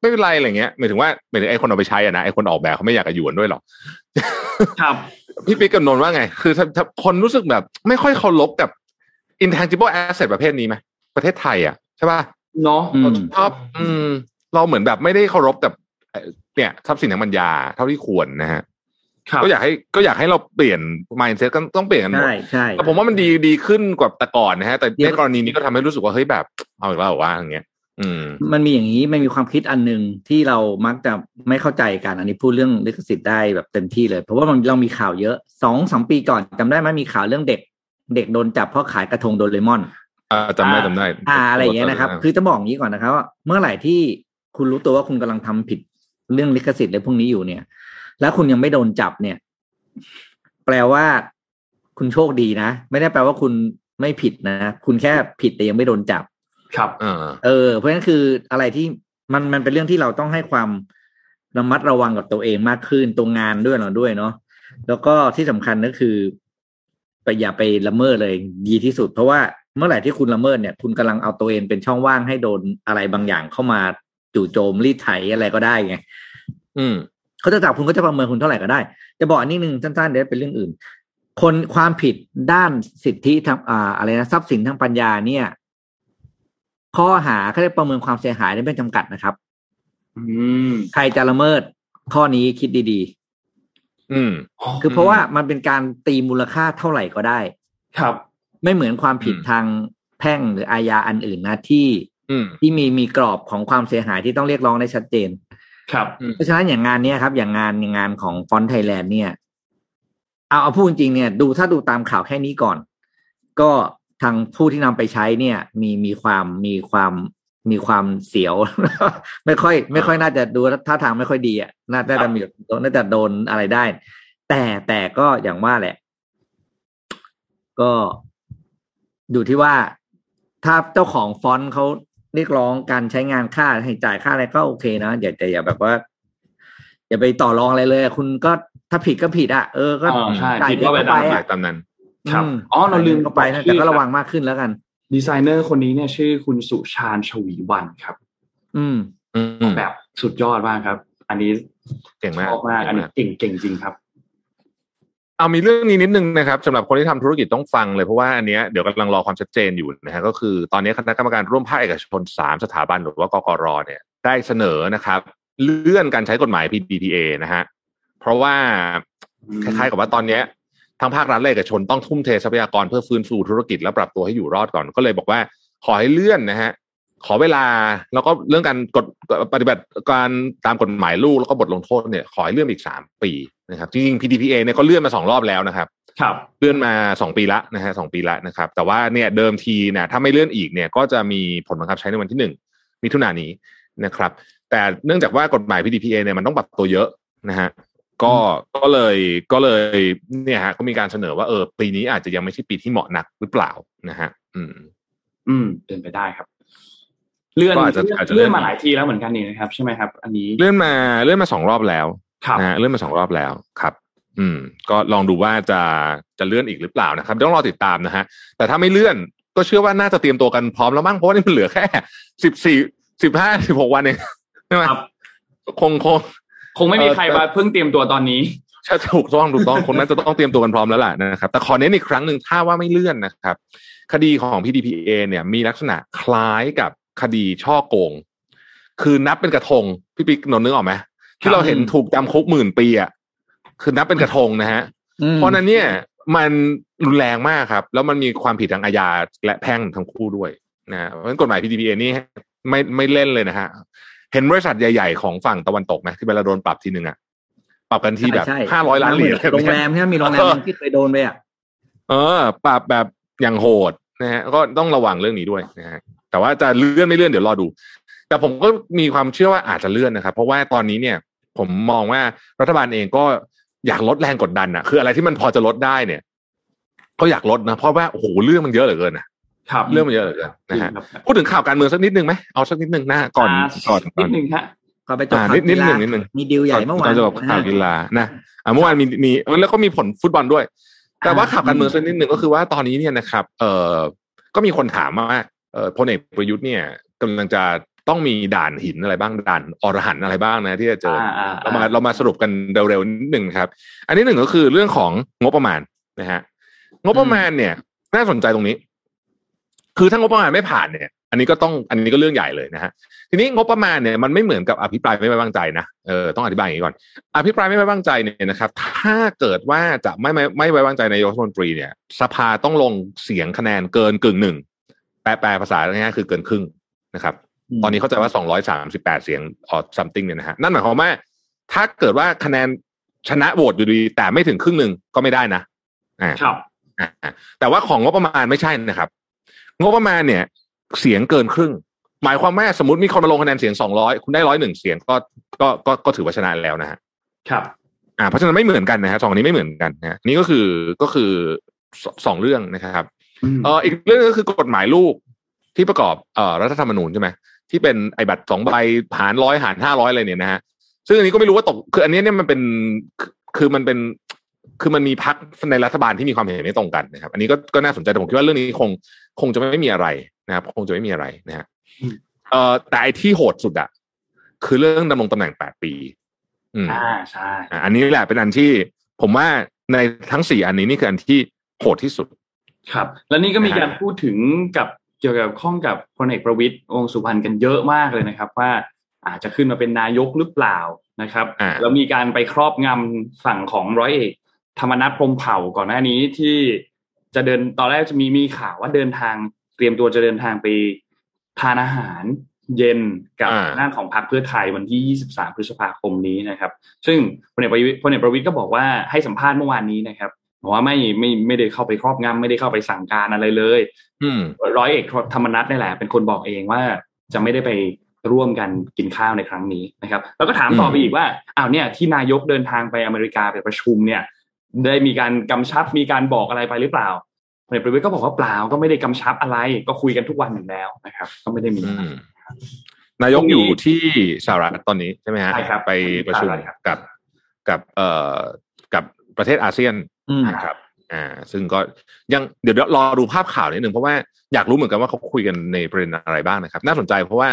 ไม่เป็นไรอะไรเงี้ยหมายถึงไอ้คนเอาไปใช้อ่ะนะไอ้คนออกแบบเขาไม่อยากจะหยวนด้วยหรอกครับพี่ปิ๊กกับนนท์ว่าไงคือคนรู้สึกแบบไม่ค่อยเคารพกับ intangible asset ประเภทนี้ไหมประเทศไทยอ่ะใช่ป่ะเนาะเราชอบเราเหมือนแบบไม่ได้เคารพกับเนี่ยทรัพย์สินทางปัญญาเท่าที่ควรนะฮะก็อยากให้เราเปลี่ยน mindset ก็ต้องเปลี่ยนกันหมดแต่ผมว่ามันดีขึ้นกว่าแต่ก่อนนะฮะแต่ในกรณีนี้ก็ทำให้รู้สึกว่าเฮ้ยแบบเอาอีกแล้วเหรอวะอย่างเงี้ยมันมีอย่างนี้มันมีความคิดอันนึงที่เรามักจะไม่เข้าใจกันอันนี้พูดเรื่องลิขสิทธิ์ได้แบบเต็มที่เลยเพราะว่าเรามีข่าวเยอะ 2-3 ปีก่อนจำได้ไหมมีข่าวเรื่องเด็กเด็กโดนจับเพราะขายกระทงโดเรมอนจำได้อะไรอย่างเงี้ยนะครับคือจะบอกอย่างนี้ก่อนนะครับว่าเมื่อไหร่ที่คุณรู้ตัวว่าคุณกำลังทำผิดเรื่องลิขสิทธิ์อะไรพวกนี้อยู่เนี่ยแล้วคุณยังไม่โดนจับเนี่ยแปลว่าคุณโชคดีนะไม่ได้แปลว่าคุณไม่ผิดนะคุณแค่ผิดแต่ยังไม่โดนจับครับเพราะฉะนั้นคืออะไรที่มันเป็นเรื่องที่เราต้องให้ความระมัดระวังกับตัวเองมากขึ้นตรงงานด้วยเนาะแล้วก็ที่สำคัญก็คืออย่าไปละเมิดเลยดีที่สุดเพราะว่าเมื่อไหร่ที่คุณละเมิดเนี่ยคุณกำลังเอาตัวเองเป็นช่องว่างให้โดนอะไรบางอย่างเข้ามาจู่โจมรีดไถอะไรก็ได้ไงเขาจะจับคุณก็จะประเมินคุณเท่าไหร่ก็ได้จะบอกนิดนึงสั้นๆเดี๋ยวเป็นเรื่องอื่นคนความผิดด้านสิทธิทางอะไรนะทรัพย์สินทางปัญญาเนี่ยข้อหาเขาได้ประเมินความเสียหายได้ไม่จำกัดนะครับใครจะละเมิดข้อนี้คิดดีๆคือเพราะว่ามันเป็นการตีมูลค่าเท่าไหร่ก็ได้ครับไม่เหมือนความผิดทางแพ่งหรืออาญาอันอื่นนะที่มีกรอบของความเสียหายที่ต้องเรียกร้องได้ชัดเจนครับเพราะฉะนั้นอย่างงานนี้ครับอย่างงานของฟอนต์ไทยแลนด์เนี่ยเอาพูดจริงเนี่ยถ้าดูตามข่าวแค่นี้ก่อนก็ทางผู้ที่นำไปใช้เนี่ยมีความเสียว ไม่ค่อยน่าจะดูท่าทางไม่ค่อยดีอ่ะน่าจะโดนอะไรได้แต่ก็อย่างว่าแหละก็อยู่ที่ว่าถ้าเจ้าของฟอนต์เขาเรียกร้องการใช้งานค่าให้จ่ายค่าอะไรก็โอเคนะอย่าแบบว่าอย่าไปต่อรองอะไรเลยคุณก็ถ้าผิดก็ผิดอ่ะก็จ่ายก็ไปตามนั้นครับเราลืมเข้าไปนะแต่ก็ระวังมากขึ้นแล้วกันดีไซเนอร์คนนี้เนี่ยชื่อคุณสุชาญชวีวรรณครับแบบสุดยอดมากครับอันนี้เก่งมากอันนี้เก่งจริงครับเอามีเรื่องนี้นิดนึงนะครับสำหรับคนที่ทำธุรกิจต้องฟังเลยเพราะว่าอันนี้เดี๋ยวกำลังรอความชัดเจนอยู่นะฮะก็คือตอนนี้คณะกรรมการร่วมภาคเอกชน3สถาบันหรือว่ากกรเนี่ยได้เสนอนะครับเลื่อนการใช้กฎหมาย PDPA นะฮะเพราะว่าคล้ายๆกับว่าตอนนี้ทางภาครัฐและเอกชนต้องทุ่มเททรัพยากรเพื่อฟื้นฟูธุรกิจและปรับตัวให้อยู่รอดก่อนก็เลยบอกว่าขอให้เลื่อนนะฮะ ขอเวลาแล้วก็เรื่องการกฎปฏิบัติการตามกฎหมายลูกแล้วก็บทลงโทษเนี่ยขอให้เลื่อนอีก3 ปีนะครับจริงๆ PDPA เนี่ยก็เลื่อนมา2 รอบแล้วนะครับครับเลื่อนมา2 ปีละนะฮะ2 ปีละนะครับแต่ว่าเนี่ยเดิมทีเนี่ยถ้าไม่เลื่อนอีกเนี่ยก็จะมีผลบังคับใช้ในวันที่1 มิถุนายนนี้นะครับแต่เนื่องจากว่ากฎหมาย PDPA เนี่ยมันต้องปรับตัวเยอะนะฮะก็เลยเนี่ยฮะก็มีการเสนอว่าปีนี้อาจจะยังไม่ใช่ปีที่เหมาะนักหรือเปล่านะฮะเป็นไปได้ครับเลื่อนมาหลายทีแล้วเหมือนกันนี่นะครับใช่ไหมครับอันนี้เลื่อนมา2 รอบแล้วนะเลื่อนมา2 รอบแล้วครับก็ลองดูว่าจะเลื่อนอีกหรือเปล่านะครับต้องรอติดตามนะฮะแต่ถ้าไม่เลื่อนก็เชื่อว่าน่าจะเตรียมตัวกันพร้อมแล้วมั้งเพราะว่านี่มันเหลือแค่14-15-16 วันเองใช่ไหมครับคงไม่มีใครมาเพิ่งเตรียมตัวตอนนี้ใช่ถูกต้องคนนั้นจะต้องเตรียมตัวกันพร้อมแล้วล่ะนะครับแต่ขอเน้นอีกครั้งหนึ่งถ้าว่าไม่เลื่อนนะครับคดีของ PDPA เนี่ยมีลักษณะคล้ายกับคดีช่อโกงคือนับเป็นกระทงพี่ปิ๊กนนท์นึกออกไหมที่เราเห็นถูกจำคุก10,000 ปีอ่ะคือนับเป็นกระทงนะฮะเพราะนั้นเนี่ยมันรุนแรงมากครับแล้วมันมีความผิดทางอาญาและแพ่งทั้งคู่ด้วยนะเพราะฉะนั้นกฎหมาย PDPA นี่ไม่เล่นเลยนะฮะเห็นบริษัทใหญ่ๆของฝั่งตะวันตกไหมที่เวลาโดนปรับทีนึงอ่ะปรับกันที่แบบ500 ล้านเหรียญโรงแรมเนี่ยมีโรงแรมที่ไปโดนไปอ่ะปรับแบบอย่างโหดนะฮะก็ต้องระวังเรื่องนี้ด้วยนะฮะแต่ว่าจะเลื่อนไม่เลื่อนเดี๋ยวรอดูแต่ผมก็มีความเชื่อว่าอาจจะเลื่อนนะครับเพราะว่าตอนนี้เนี่ยผมมองว่ารัฐบาลเองก็อยากลดแรงกดดันนะคืออะไรที่มันพอจะลดได้เนี่ยก็อยากลดนะเพราะว่าโอ้โหเรื่องมันเยอะเหลือเกินนะครับเรื่องมันเยอะเหลือเกินนะฮะพูดถึงข่าวการเมืองสักนิดนึงไหมเอาสักนิดนึงนะก่อนนิดนึงฮะก็ไปจบนิดนึงมีดีลใหญ่เมื่อวานข่าวกีฬานะเมื่อวานมีแล้วก็มีผลฟุตบอลด้วยแต่ว่าข่าวการเมืองสักนิดนึงก็คือว่าตอนนี้เนี่ยนะครับก็มีคนถามว่าพลเอกประยุทธ์เนี่ยกำลังจะต้องมีด่านหินอะไรบ้างด่านอรหันต์อะไรบ้างนะที่จะเจอเรามาสรุปกันเร็วๆนิดหนึ่งครับอันนี้หนึ่งก็คือเรื่องของงบประมาณนะฮะงบประมาณเนี่ยน่าสนใจตรงนี้คือถ้างบประมาณไม่ผ่านเนี่ยอันนี้ก็เรื่องใหญ่เลยนะฮะทีนี้งบประมาณเนี่ยมันไม่เหมือนกับอภิปรายไม่ไว้วางใจนะต้องอธิบายอย่างนี้ก่อนอภิปรายไม่ไว้วางใจเนี่ยนะครับถ้าเกิดว่าจะไม่ไว้วางใจนายกรัฐมนตรีเนี่ยสภาต้องลงเสียงคะแนนเกิน1/4แปลภาษาง่ายๆคือเกินครึ่งนะครับตอนนี้เข้าใจว่า238เสียงออดซัมติงเนี่ยนะฮะนั่นหมายความว่าถ้าเกิดว่าคะแนนชนะโหวตอยู่ดีแต่ไม่ถึงครึ่งนึงก็ไม่ได้นะครับแต่ว่าของงบประมาณไม่ใช่นะครับงบประมาณเนี่ยเสียงเกินครึ่งหมายความว่าสมมติมีคนมาลงคะแนนเสียง200คุณได้101เสียงก็ถือว่าชนะแล้วนะฮะครับเพราะฉะนั้นไม่เหมือนกันนะฮะ2อันนี้ไม่เหมือนกันนะนี่ก็คือ2เรื่องนะครับอีกเรื่องก็คือกฎหมายลูกที่ประกอบรัฐธรรมนูญใช่ไหมที่เป็นไอ้บัตร2 ใบหาร 100 หาร 500อะไรเนี่ยนะฮะซึ่งอันนี้ก็ไม่รู้ว่าตกคืออันนี้เนี่ยมันมีพรรคในรัฐบาลที่มีความเห็นไม่ตรงกันนะครับอันนี้ก็น่าสนใจแต่ผมคิดว่าเรื่องนี้คงจะไม่มีอะไรนะครับคงจะไม่มีอะไรนะฮะแต่ไอ้ที่โหดสุดอะคือเรื่องดำรงตำแหน่ง8 ปีใช่อันนี้แหละเป็นอันที่ผมว่าในทั้ง4 อันนี้นี่คืออันที่โหดที่สุดครับแล้วนี่ก็มีการพูดถึงกับเกี่ยวกับข้องกับพลเอกประวิตรวงษ์สุวรรณกันเยอะมากเลยนะครับว่าอาจจะขึ้นมาเป็นนายกหรือเปล่านะครับแล้วมีการไปครอบงำฝั่งของร้อยเอกธรรมนัสพรหมเผ่าก่อนหน้านี้ที่จะเดินตอนแรกจะมีข่าวว่าเดินทางเตรียมตัวจะเดินทางไปทานอาหารเย็นกับนั่งของพรรคเพื่อไทยวันที่23 พฤษภาคมนี้นะครับซึ่งพลเอกประวิตรก็บอกว่าให้สัมภาษณ์เมื่อวานนี้นะครับบอกว่าไม่ได้เข้าไปครอบงำไม่ได้เข้าไปสั่งการอะไรเลยร้อยเอกธรรมนัสนี่แหละเป็นคนบอกเองว่าจะไม่ได้ไปร่วมกันกินข้าวในครั้งนี้นะครับแล้วก็ถามต่อไปอีกว่าอ้าวเนี่ยที่นายกเดินทางไปอเมริกาไปประชุมเนี่ยได้มีการกำชับมีการบอกอะไรไปหรือเปล่าพลเอกประวิตรก็บอกว่าเปล่าก็ไม่ได้กำชับอะไรก็คุยกันทุกวันอยู่แล้วนะครับก็ไม่ได้มีนายกอยู่ที่สหรัฐตอนนี้ใช่ไหมฮะไปประชุมกับประเทศอาเซียนนะครับซึ่งก็ยังเดี๋ยวรอดูภาพข่าวนิดนึงเพราะว่าอยากรู้เหมือนกันว่าเขาคุยกันในประเด็นอะไรบ้างนะครับน่าสนใจเพราะว่า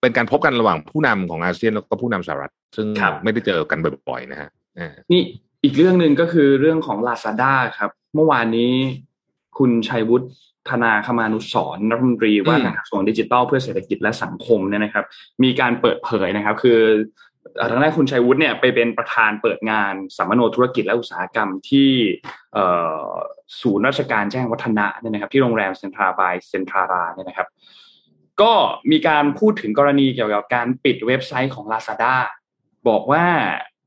เป็นการพบกันระหว่างผู้นำของอาเซียนแล้วก็ผู้นำสหรัฐซึ่งไม่ได้เจอกันบ่อยๆนะฮะนี่อีกเรื่องนึงก็คือเรื่องของ Lazada ครับเมื่อวานนี้คุณชัยวุฒิธนาคมานุสรณ์รัฐมนตรีว่าการกระทรวงดิจิทัลเพื่อเศรษฐกิจและสังคมเนี่ยนะครับมีการเปิดเผยนะครับคือ ทางด้านคุณชัยวุฒิเนี่ยไปเป็นประธานเปิดงานสัมมโนธุรกิจและอุตสาหกรรมที่ศูนย์ราชการแจ้งวัฒนะเนี่ยนะครับที่โรงแรมเซ็นทราบายเซ็นทราราเนี่ยนะครับก็มีการพูดถึงกรณีเกี่ยวกับการปิดเว็บไซต์ของ Lazada บอกว่า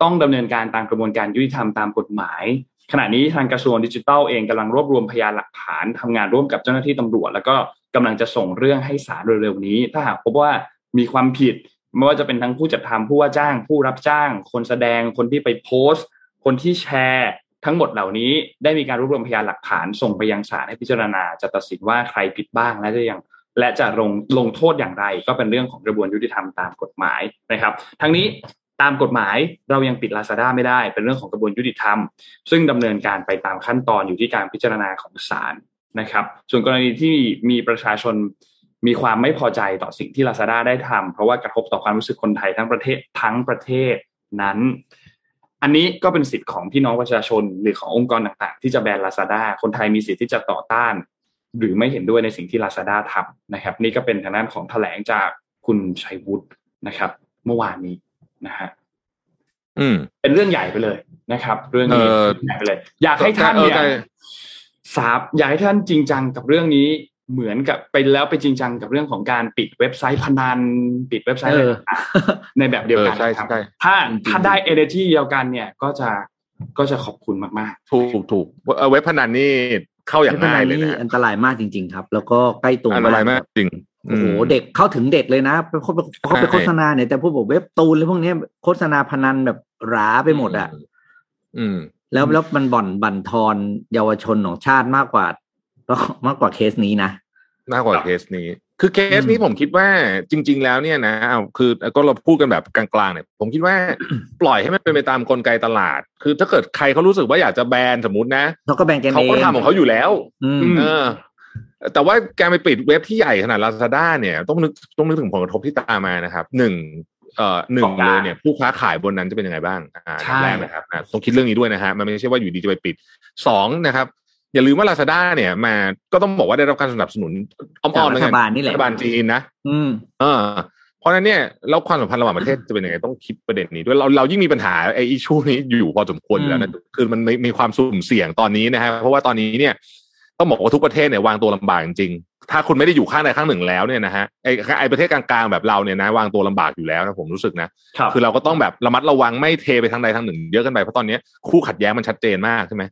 ต้องดำเนินการตามกระบวนการยุติธรรมตามกฎหมายขณะนี้ทางกระทรวงดิจิทัลเองกำลังรวบรวมพยานหลักฐานทำงานร่วมกับเจ้าหน้าที่ตำรวจแล้วก็กำลังจะส่งเรื่องให้ศาลเร็วๆนี้ถ้าหากพบว่ามีความผิดไม่ว่าจะเป็นทั้งผู้จัดทำผู้ว่าจ้างผู้รับจ้างคนแสดงคนที่ไปโพสต์คนที่แชร์ทั้งหมดเหล่านี้ได้มีการรวบรวมพยานหลักฐานส่งไปยังศาลให้พิจารณาจะตัดสินว่าใครผิดบ้างและจะลงโทษอย่างไรก็เป็นเรื่องของกระบวนการยุติธรรมตามกฎหมายนะครับทั้งนี้ตามกฎหมายเรายังปิด Lazada ไม่ได้เป็นเรื่องของกระบวนการยุติธรรมซึ่งดำเนินการไปตามขั้นตอนอยู่ที่การพิจารณาของศาลนะครับส่วนกรณีที่มีประชาชนมีความไม่พอใจต่อสิ่งที่ Lazada ได้ทำเพราะว่ากระทบต่อความรู้สึกคนไทยทั้งประเทศนั้นอันนี้ก็เป็นสิทธิ์ของพี่น้องประชาชนหรือขององค์กรต่างๆที่จะแบน Lazada คนไทยมีสิทธิ์ที่จะต่อต้านหรือไม่เห็นด้วยในสิ่งที่ Lazada ทำนะครับนี่ก็เป็นทางด้านของแถลงจากคุณชัยวุฒินะครับเมื่อวานนี้นะฮะเป็นเรื่องใหญ่ไปเลยนะครับเรื่องนี้ใหญ่ไปเลยอยากให้ท่านเนี่ยอยากให้ท่านจริงจังกับเรื่องนี้เหมือนกับไปแล้วไปจริงจังกับเรื่องของการปิดเว็บไซต์พนันปิดเว็บไซต์อะไรในแบบเดียวกันครับถ้าได้ energy เดียวกันเนี่ยก็จะขอบคุณมากๆถูกเว็บพนันนี่เข้าอย่างง่ายเลยนะอันตรายมากจริงๆครับแล้วก็ใกล้ตัวอันตรายมากจริงโอ้โหเด็กเข้าถึงเด็กเลยนะเขาไปโฆษณาเนี่ยแต่พวกบอกเว็บตูนอะไรพวกนี้โฆษณาพนันแบบหราไปหมดอ่ะแล้วมันบ่นทอนเยาวชนของชาติมากกว่าเคสนี้นะมากกว่าเคสนี้คือเคสนี้ผมคิดว่าจริงๆแล้วเนี่ยนะคือก็เราพูดกันแบบกลางๆเนี่ยผมคิดว่าปล่อยให้มันเป็นไปตามกลไกตลาดคือถ้าเกิดใครเขารู้สึกว่าอยากจะแบนสมมุตินะเขาก็แบนกันเองเขาก็ทำของเขาอยู่แล้วแต่ว่าการไปปิดเว็บที่ใหญ่ขนาด Lazada เนี่ยต้องนึกถึงผลกระทบที่ตามมานะครับหนึ่งเลยเนี่ยผู้ค้าขายบนนั้นจะเป็นยังไงบ้างแรกนะครับต้องคิดเรื่องนี้ด้วยนะฮะมันไม่ใช่ว่าอยู่ดีจะไปปิดสองนะครับอย่าลืมว่า Lazada เนี่ยมาก็ต้องบอกว่าได้รับการสนับสนุนอ้อมๆเหมือนกันรัฐบาลจีนนะเพราะฉะนั้นเนี่ยแล้วความสัมพันธ์ระหว่างประเทศจะเป็นยังไงต้องคิดประเด็นนี้ด้วยเรายิ่งมีปัญหาไอ้อิชชูนี้อยู่พอสมควรอยู่แล้วนะคือมันมีความสุ่มเสี่ยงตอนนี้นะฮะเพราะว่าตอนนี้เนี่ยต้องบอกว่าทุกประเทศเนี่ยวางตัวลำบากจริงๆถ้าคุณไม่ได้อยู่ข้างใดข้างหนึ่งแล้วเนี่ยนะฮะไอ้ประเทศกลางๆแบบเราเนี่ยนะวางตัวลำบากอยู่แล้วนะผมรู้สึกนะ คือเราก็ต้องแบบระมัดระวังไม่เทไปทางใดทางหนึ่งเยอะเกินไปเพราะตอนนี้คู่ขัดแย้งมันชัดเจนมากใช่ไหม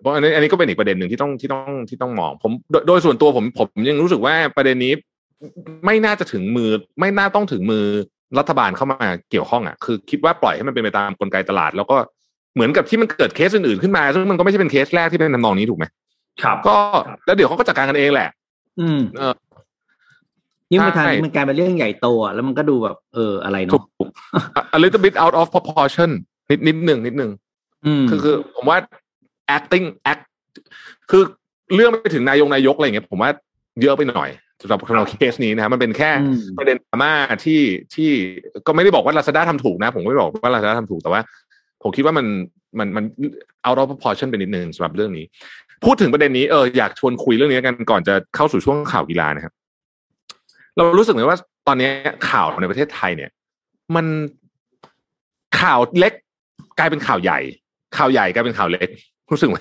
เพราะอันนี้ก็เป็นอีกประเด็นหนึ่งที่ต้องมองผมโดยส่วนตัวผมยังรู้สึกว่าประเด็นนี้ไม่น่าต้องถึงมือรัฐบาลเข้ามาเกี่ยวข้องอ่ะคือคิดว่าปล่อยให้มันเป็นไปตามกลไกตลาดแล้วก็เหมือนกับที่มันเกิดเคสอื่นๆขึ้นมาซึ่งมันก็ไม่ใช่เป็นเคสแรกที่เป็นทำนองนี้ถูกไหมครับก็แล้วเดี๋ยวเขาก็จัดการกันเองแหละยิ่งไม่ทันมันกลายเป็นเรื่องใหญ่โตอ่ะแล้วมันก็ดูแบบอะไรเนาะ a little bit out of proportion นิดนึงคือผมว่า act คือเรื่องไปถึงนายกอะไรอย่างเงี้ยผมว่าเยอะไปหน่อยสำหรับเคสนี้นะครับมันเป็นแค่ประเด็นดราม่าที่ก็ไม่ได้บอกว่า Lazada ทำถูกนะผมไม่ได้บอกว่า Lazada ทำถูกแต่ว่าผมคิดว่ามัน out of proportion ไปนิดนึงสำหรับเรื่องนี้พูดถึงประเด็นนี้อยากชวนคุยเรื่องนี้กันก่อนจะเข้าสู่ช่วงข่าวกีฬานะครับเรารู้สึกไหมว่าตอนนี้ข่าวในประเทศไทยเนี่ยมันข่าวเล็กกลายเป็นข่าวใหญ่ข่าวใหญ่กลายเป็นข่าวเล็กรู้สึกไหม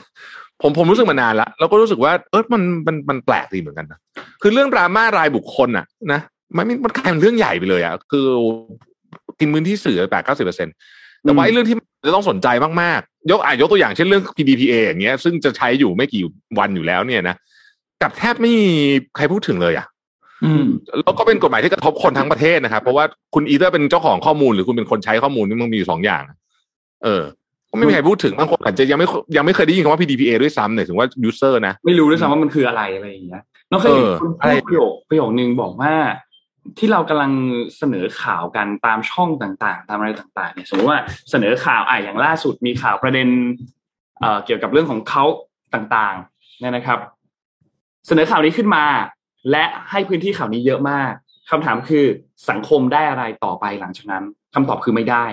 ผมรู้สึกมานานแล้วแล้วก็รู้สึกว่ามันแปลกดีเหมือนกันนะคือเรื่องดราม่ารายบุคคลน่ะนะมันกลายเป็นเรื่องใหญ่ไปเลยอ่ะคือกินพื้นที่สื่อ 80-90% แต่ว่าไอ้เรื่องที่จะต้องสนใจมากๆยกตัวอย่างเช่นเรื่อง PDPA อย่างเงี้ยซึ่งจะใช้อยู่ไม่กี่วันอยู่แล้วเนี่ยนะกับแทบไม่มีใครพูดถึงเลยอ่ะแล้วก็เป็นกฎหมายที่กระทบคนทั้งประเทศนะครับเพราะว่าคุณอีเธอร์เป็นเจ้าของข้อมูลหรือคุณเป็นคนใช้ข้อมูลมันมีอยู่สองอย่างก็ไม่มีใครพูดถึงบางคนอาจจะยังไม่เคยได้ยินคำว่า PDPA ด้วยซ้ำหมายถึงว่า user นะไม่รู้ด้วยซ้ำว่ามันคืออะไรอย่างเงี้ยน้องเคยเห็นคุณพูดประโยคนึงบอกว่าที่เรากำลังเสนอข่าวกันตามช่องต่างๆตามอะไรต่างๆเนี่ยสมมติว่าเสนอข่าวอย่างล่าสุดมีข่าวประเด็นเกี่ยวกับเรื่องของเขาต่างๆเนี่ยนะครับเสนอข่าวนี้ขึ้นมาและให้พื้นที่ข่าวนี้เยอะมากคำถามคือสังคมได้อะไรต่อไปหลังจากนั้นคำตอบคือไม่ได้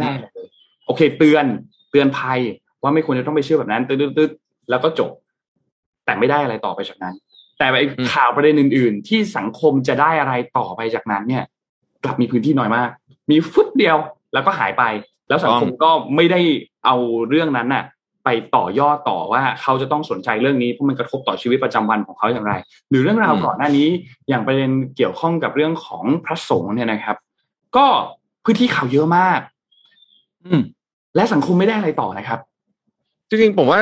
เลยโอเคเตือนภัยว่าไม่ควรจะต้องไปเชื่อแบบนั้นตึ๊ดแล้วก็จบแต่ไม่ได้อะไรต่อไปจากนั้นแต่ไอ้ข่าวประเด็นอื่นๆที่สังคมจะได้อะไรต่อไปจากนั้นเนี่ยกลับมีพื้นที่น้อยมาก มีฟึดเดียวแล้วก็หายไปแล้วสังคมก็ไม่ได้เอาเรื่องนั้นน่ะไปต่อยอดต่อว่าเขาจะต้องสนใจเรื่องนี้เพราะมันกระทบต่อชีวิตประจำวันของเขาอย่างไรหรือเรื่องราวก่อนหน้านี้อย่างประเด็นเกี่ยวข้องกับเรื่องของพระสงฆ์เนี่ยนะครับก็พื้นที่ข่าวเยอะมากและสังคมไม่ได้อะไรต่อนะครับจริงๆผมว่า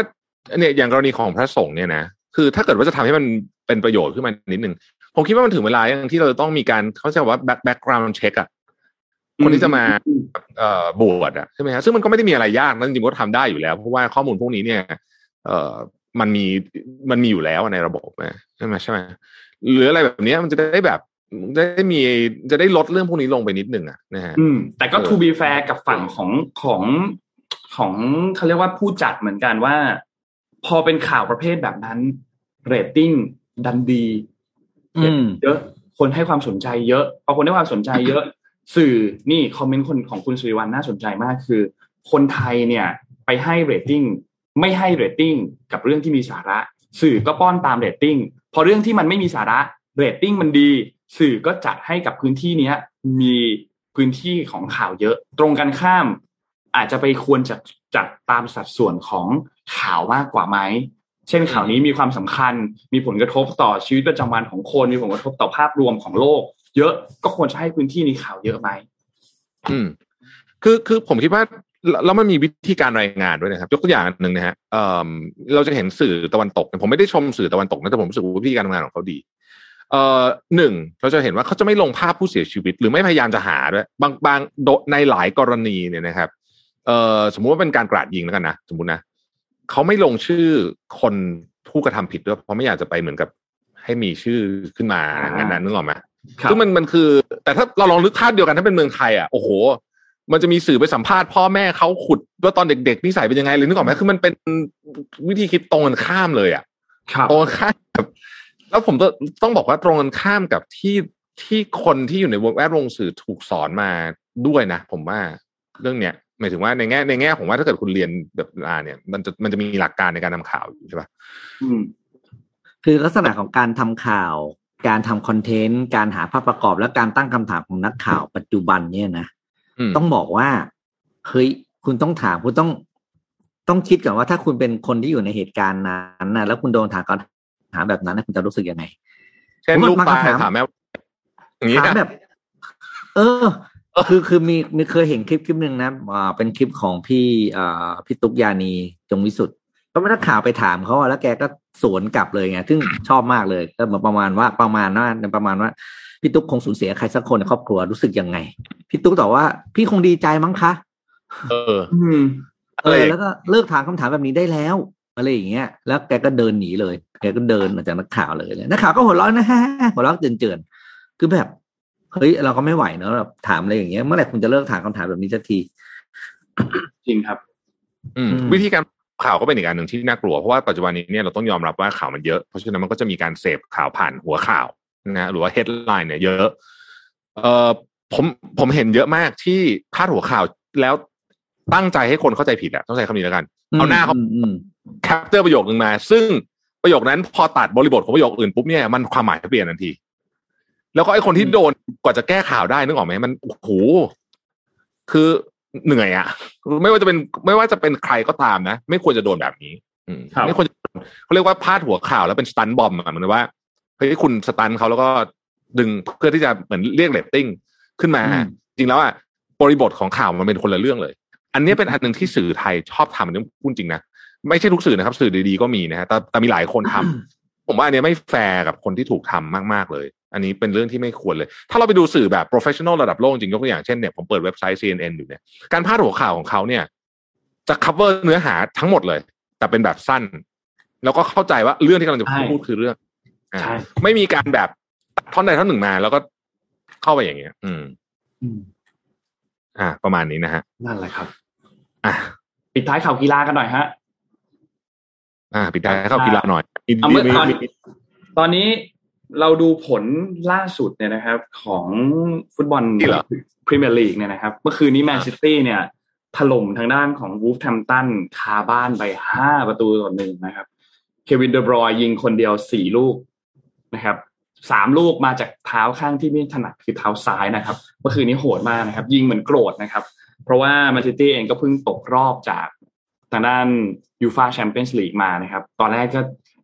เนี่ยอย่างกรณีของพระสงฆ์เนี่ยนะคือถ้าเกิดว่าจะทำให้มันเป็นประโยชน์ขึ้นมานิดนึงผมคิดว่ามันถึงเวลาอย่างที่เราต้องมีการเขาจะว่าแบ็กกราวด์เช็คอะคนที่จะมาบวชอะใช่ไหมฮะซึ่งมันก็ไม่ได้มีอะไรยากนะจริงๆก็ทำได้อยู่แล้วเพราะว่าข้อมูลพวกนี้เนี่ยมันมีอยู่แล้วในระบบนะใช่ไหมหรืออะไรแบบนี้มันจะได้แบบจะได้ลดเรื่องพวกนี้ลงไปนิดนึงอะนะฮะแต่ก็ to be fair กับฝั่งของเขาเรียกว่าผู้จัดเหมือนกันว่าพอเป็นข่าวประเภทแบบนั้นเรตติ้งดันดีเยอะคนให้ความสนใจเยอะพอคนให้ความสนใจเยอะสื่อนี่คอมเมนต์คนของคุณสุริวรรณน่าสนใจมากคือคนไทยเนี่ยไปให้เรตติ้งไม่ให้เรตติ้งกับเรื่องที่มีสาระสื่อก็ป้อนตามเรตติ้งพอเรื่องที่มันไม่มีสาระเรตติ้งมันดีสื่อก็จัดให้กับพื้นที่นี้มีพื้นที่ของข่าวเยอะตรงกันข้ามอาจจะไปควรจัดตามสัดส่วนของข่าวมากกว่าไหมเช่นข่าวนี้มีความสำคัญมีผลกระทบต่อชีวิตประจำวันของคนมีผลกระทบต่อภาพรวมของโลกเยอะก็ควรจะให้พื้นที่นี้ข่าวเยอะไหมคือผมคิดว่าแล้วมันมีวิธีการรายงานด้วยนะครับยกตัวอย่างนึงนะฮะเราจะเห็นสื่อตะวันตกผมไม่ได้ชมสื่อตะวันตกนะแต่ผมรู้สึกว่าวิธีการทำงานของเขาดีหนึ่งเราจะเห็นว่าเขาจะไม่ลงภาพผู้เสียชีวิตหรือไม่พยายามจะหาด้วยบางในหลายกรณีเนี่ยนะครับสมมุติว่าเป็นการกราดยิงแล้วกันนะสมมุตินะเขาไม่ลงชื่อคนผู้กระทำผิดด้วยเพราะไม่อยากจะไปเหมือนกับให้มีชื่อขึ้นมางั้นนะนึกออกไหมซึ่งมันคือแต่ถ้าเราลองนึกภาพเดียวกันถ้าเป็นเมืองไทยอ่ะโอ้โหมันจะมีสื่อไปสัมภาษณ์พ่อแม่เขาขุดว่าตอนเด็กๆนิสัยเป็นยังไงเลยนึกออกไหมคือมันเป็นวิธีคิดตรงกันข้ามเลยอ่ะตรงข้ามกับแล้วผมต้องบอกว่าตรงกันข้ามกับที่คนที่อยู่ในแวดวงสื่อถูกสอนมาด้วยนะผมว่าเรื่องเนี้ยหมายถึงว่าในแง่ของว่าถ้าเกิดคุณเรียนแบบเนี่ยมันจะมีหลักการในการทำข่าวอยู่ใช่ป่ะคือลักษณะของการทำข่าวการทำคอนเทนต์การหาภาพประกอบและการตั้งคำถามของนักข่าวปัจจุบันเนี่ยนะต้องบอกว่าเฮ้ยคุณต้องถามคุณต้องคิดก่อนว่าถ้าคุณเป็นคนที่อยู่ในเหตุการณ์นั้นนะแล้วคุณโดนถามคำถามแบบนั้นนะคุณจะรู้สึกยังไงเช่นลูกปลาถามแม่อย่างนี้นะแบบคือมีเคยเห็นคลิปนึงนะเป็นคลิปของพี่ตุ๊กยานีจงวิสุทธิ์ก็นักข่าวไปถามเขาแล้วแกก็สวนกลับเลยไงซึ่งชอบมากเลยก็ประมาณว่าพี่ตุ๊กคงสูญเสียใครสักคนในครอบครัวรู้สึกยังไงพี่ตุ๊กตอบว่าพี่คงดีใจมั้งคะแล้วก็เลิกถามคำถามแบบนี้ได้แล้วอะไรอย่างเงี้ยแล้วแกก็เดินหนีเลยแกก็เดินออกจากนักข่าวเลยนักข่าวก็หัวเราะนะฮะหัวเราะเจือนๆคือแบบเฮ้ยเราก็ไม่ไหวเนอะแบบถามอะไรอย่างเงี้ยเมื่อไหร่คุณจะเลิกถามคำถามแบบนี้สักทีจริงครับวิธีการข่าวก็เป็นอีกอันหนึ่งที่น่ากลัวเพราะว่าปัจจุบันนี้เนี่ยเราต้องยอมรับว่าข่าวมันเยอะเพราะฉะนั้นมันก็จะมีการเสพข่าวผ่านหัวข่าวนะหรือว่า headline เนี่ยเยอะผมเห็นเยอะมากที่พาดหัวข่าวแล้วตั้งใจให้คนเข้าใจผิดอะต้องใช้คำนี้แล้วกันเอาหน้าเขาแคปเจอร์ประโยคนึงมาซึ่งประโยคนั้นพอตัดบริบทของประโยคอื่นปุ๊บเนี่ยมันความหมายเปลี่ยนทันทีแล้วก็ไอ้คนที่โดนกว่าจะแก้ข่าวได้นึกออกไหมมันโอ้โหคือเหนื่อยอ่ะไม่ว่าจะเป็นใครก็ตามนะไม่ควรจะโดนแบบนี้ไม่ควรเขาเรียกว่าพาดหัวข่าวแล้วเป็นสตันบอมเหมือนว่าเฮ้ยคุณสตันเขาแล้วก็ดึงเพื่อที่จะเหมือนเรียกเรตติ้งขึ้นมาจริงแล้วอ่ะบริบทของข่าวมันเป็นคนละเรื่องเลยอันนี้เป็นอันหนึ่งที่สื่อไทยชอบทำอันนี้พูดจริงนะไม่ใช่ทุกสื่อนะครับสื่อดีๆก็มีนะฮะแต่มีหลายคนทำผมว่าอันนี้ไม่แฟร์กับคนที่ถูกทำมากๆเลยอันนี้เป็นเรื่องที่ไม่ควรเลยถ้าเราไปดูสื่อแบบ professional ระดับโลกจริงยกตัวอย่างเช่นเนี่ยผมเปิดเว็บไซต์ CNN อยู่เนี่ยการพาดหัวข่าวของเขาเนี่ยจะ cover เนื้อหาทั้งหมดเลยแต่เป็นแบบสั้นแล้วก็เข้าใจว่าเรื่องที่กำลังจะพูดคือเรื่องไม่มีการแบบท่อนใดท่อนหนึ่งมาแล้วก็เข้าไปอย่างเงี้ยประมาณนี้นะฮะนั่นแหละครับปิดท้ายข่าวกีฬากันหน่อยฮะปิดท้ายข่าวกีฬาหน่อยตอนนี้เราดูผลล่าสุดเนี่ยนะครับของฟุตบอลพรีเมียร์ลีกเนี่ยนะครับเมื่อคืนนี้แมนซิตี้เนี่ยถล่มทางด้านของวูฟแฮมป์ตันคาบ้านไป5-1นะครับเควินเดอบรอยน์ยิงคนเดียว4ลูกนะครับ 3ลูกมาจากเท้าข้างที่ไม่ถนัดคือเท้าซ้ายนะครับเมื่อคืนนี้โหดมากนะครับยิงเหมือนโกรธนะครับเพราะว่าแมนเชสเตอร์เองก็เพิ่งตกรอบจากทางด้านยูฟ่าแชมเปี้ยนส์ลีกมานะครับตอนแรกก็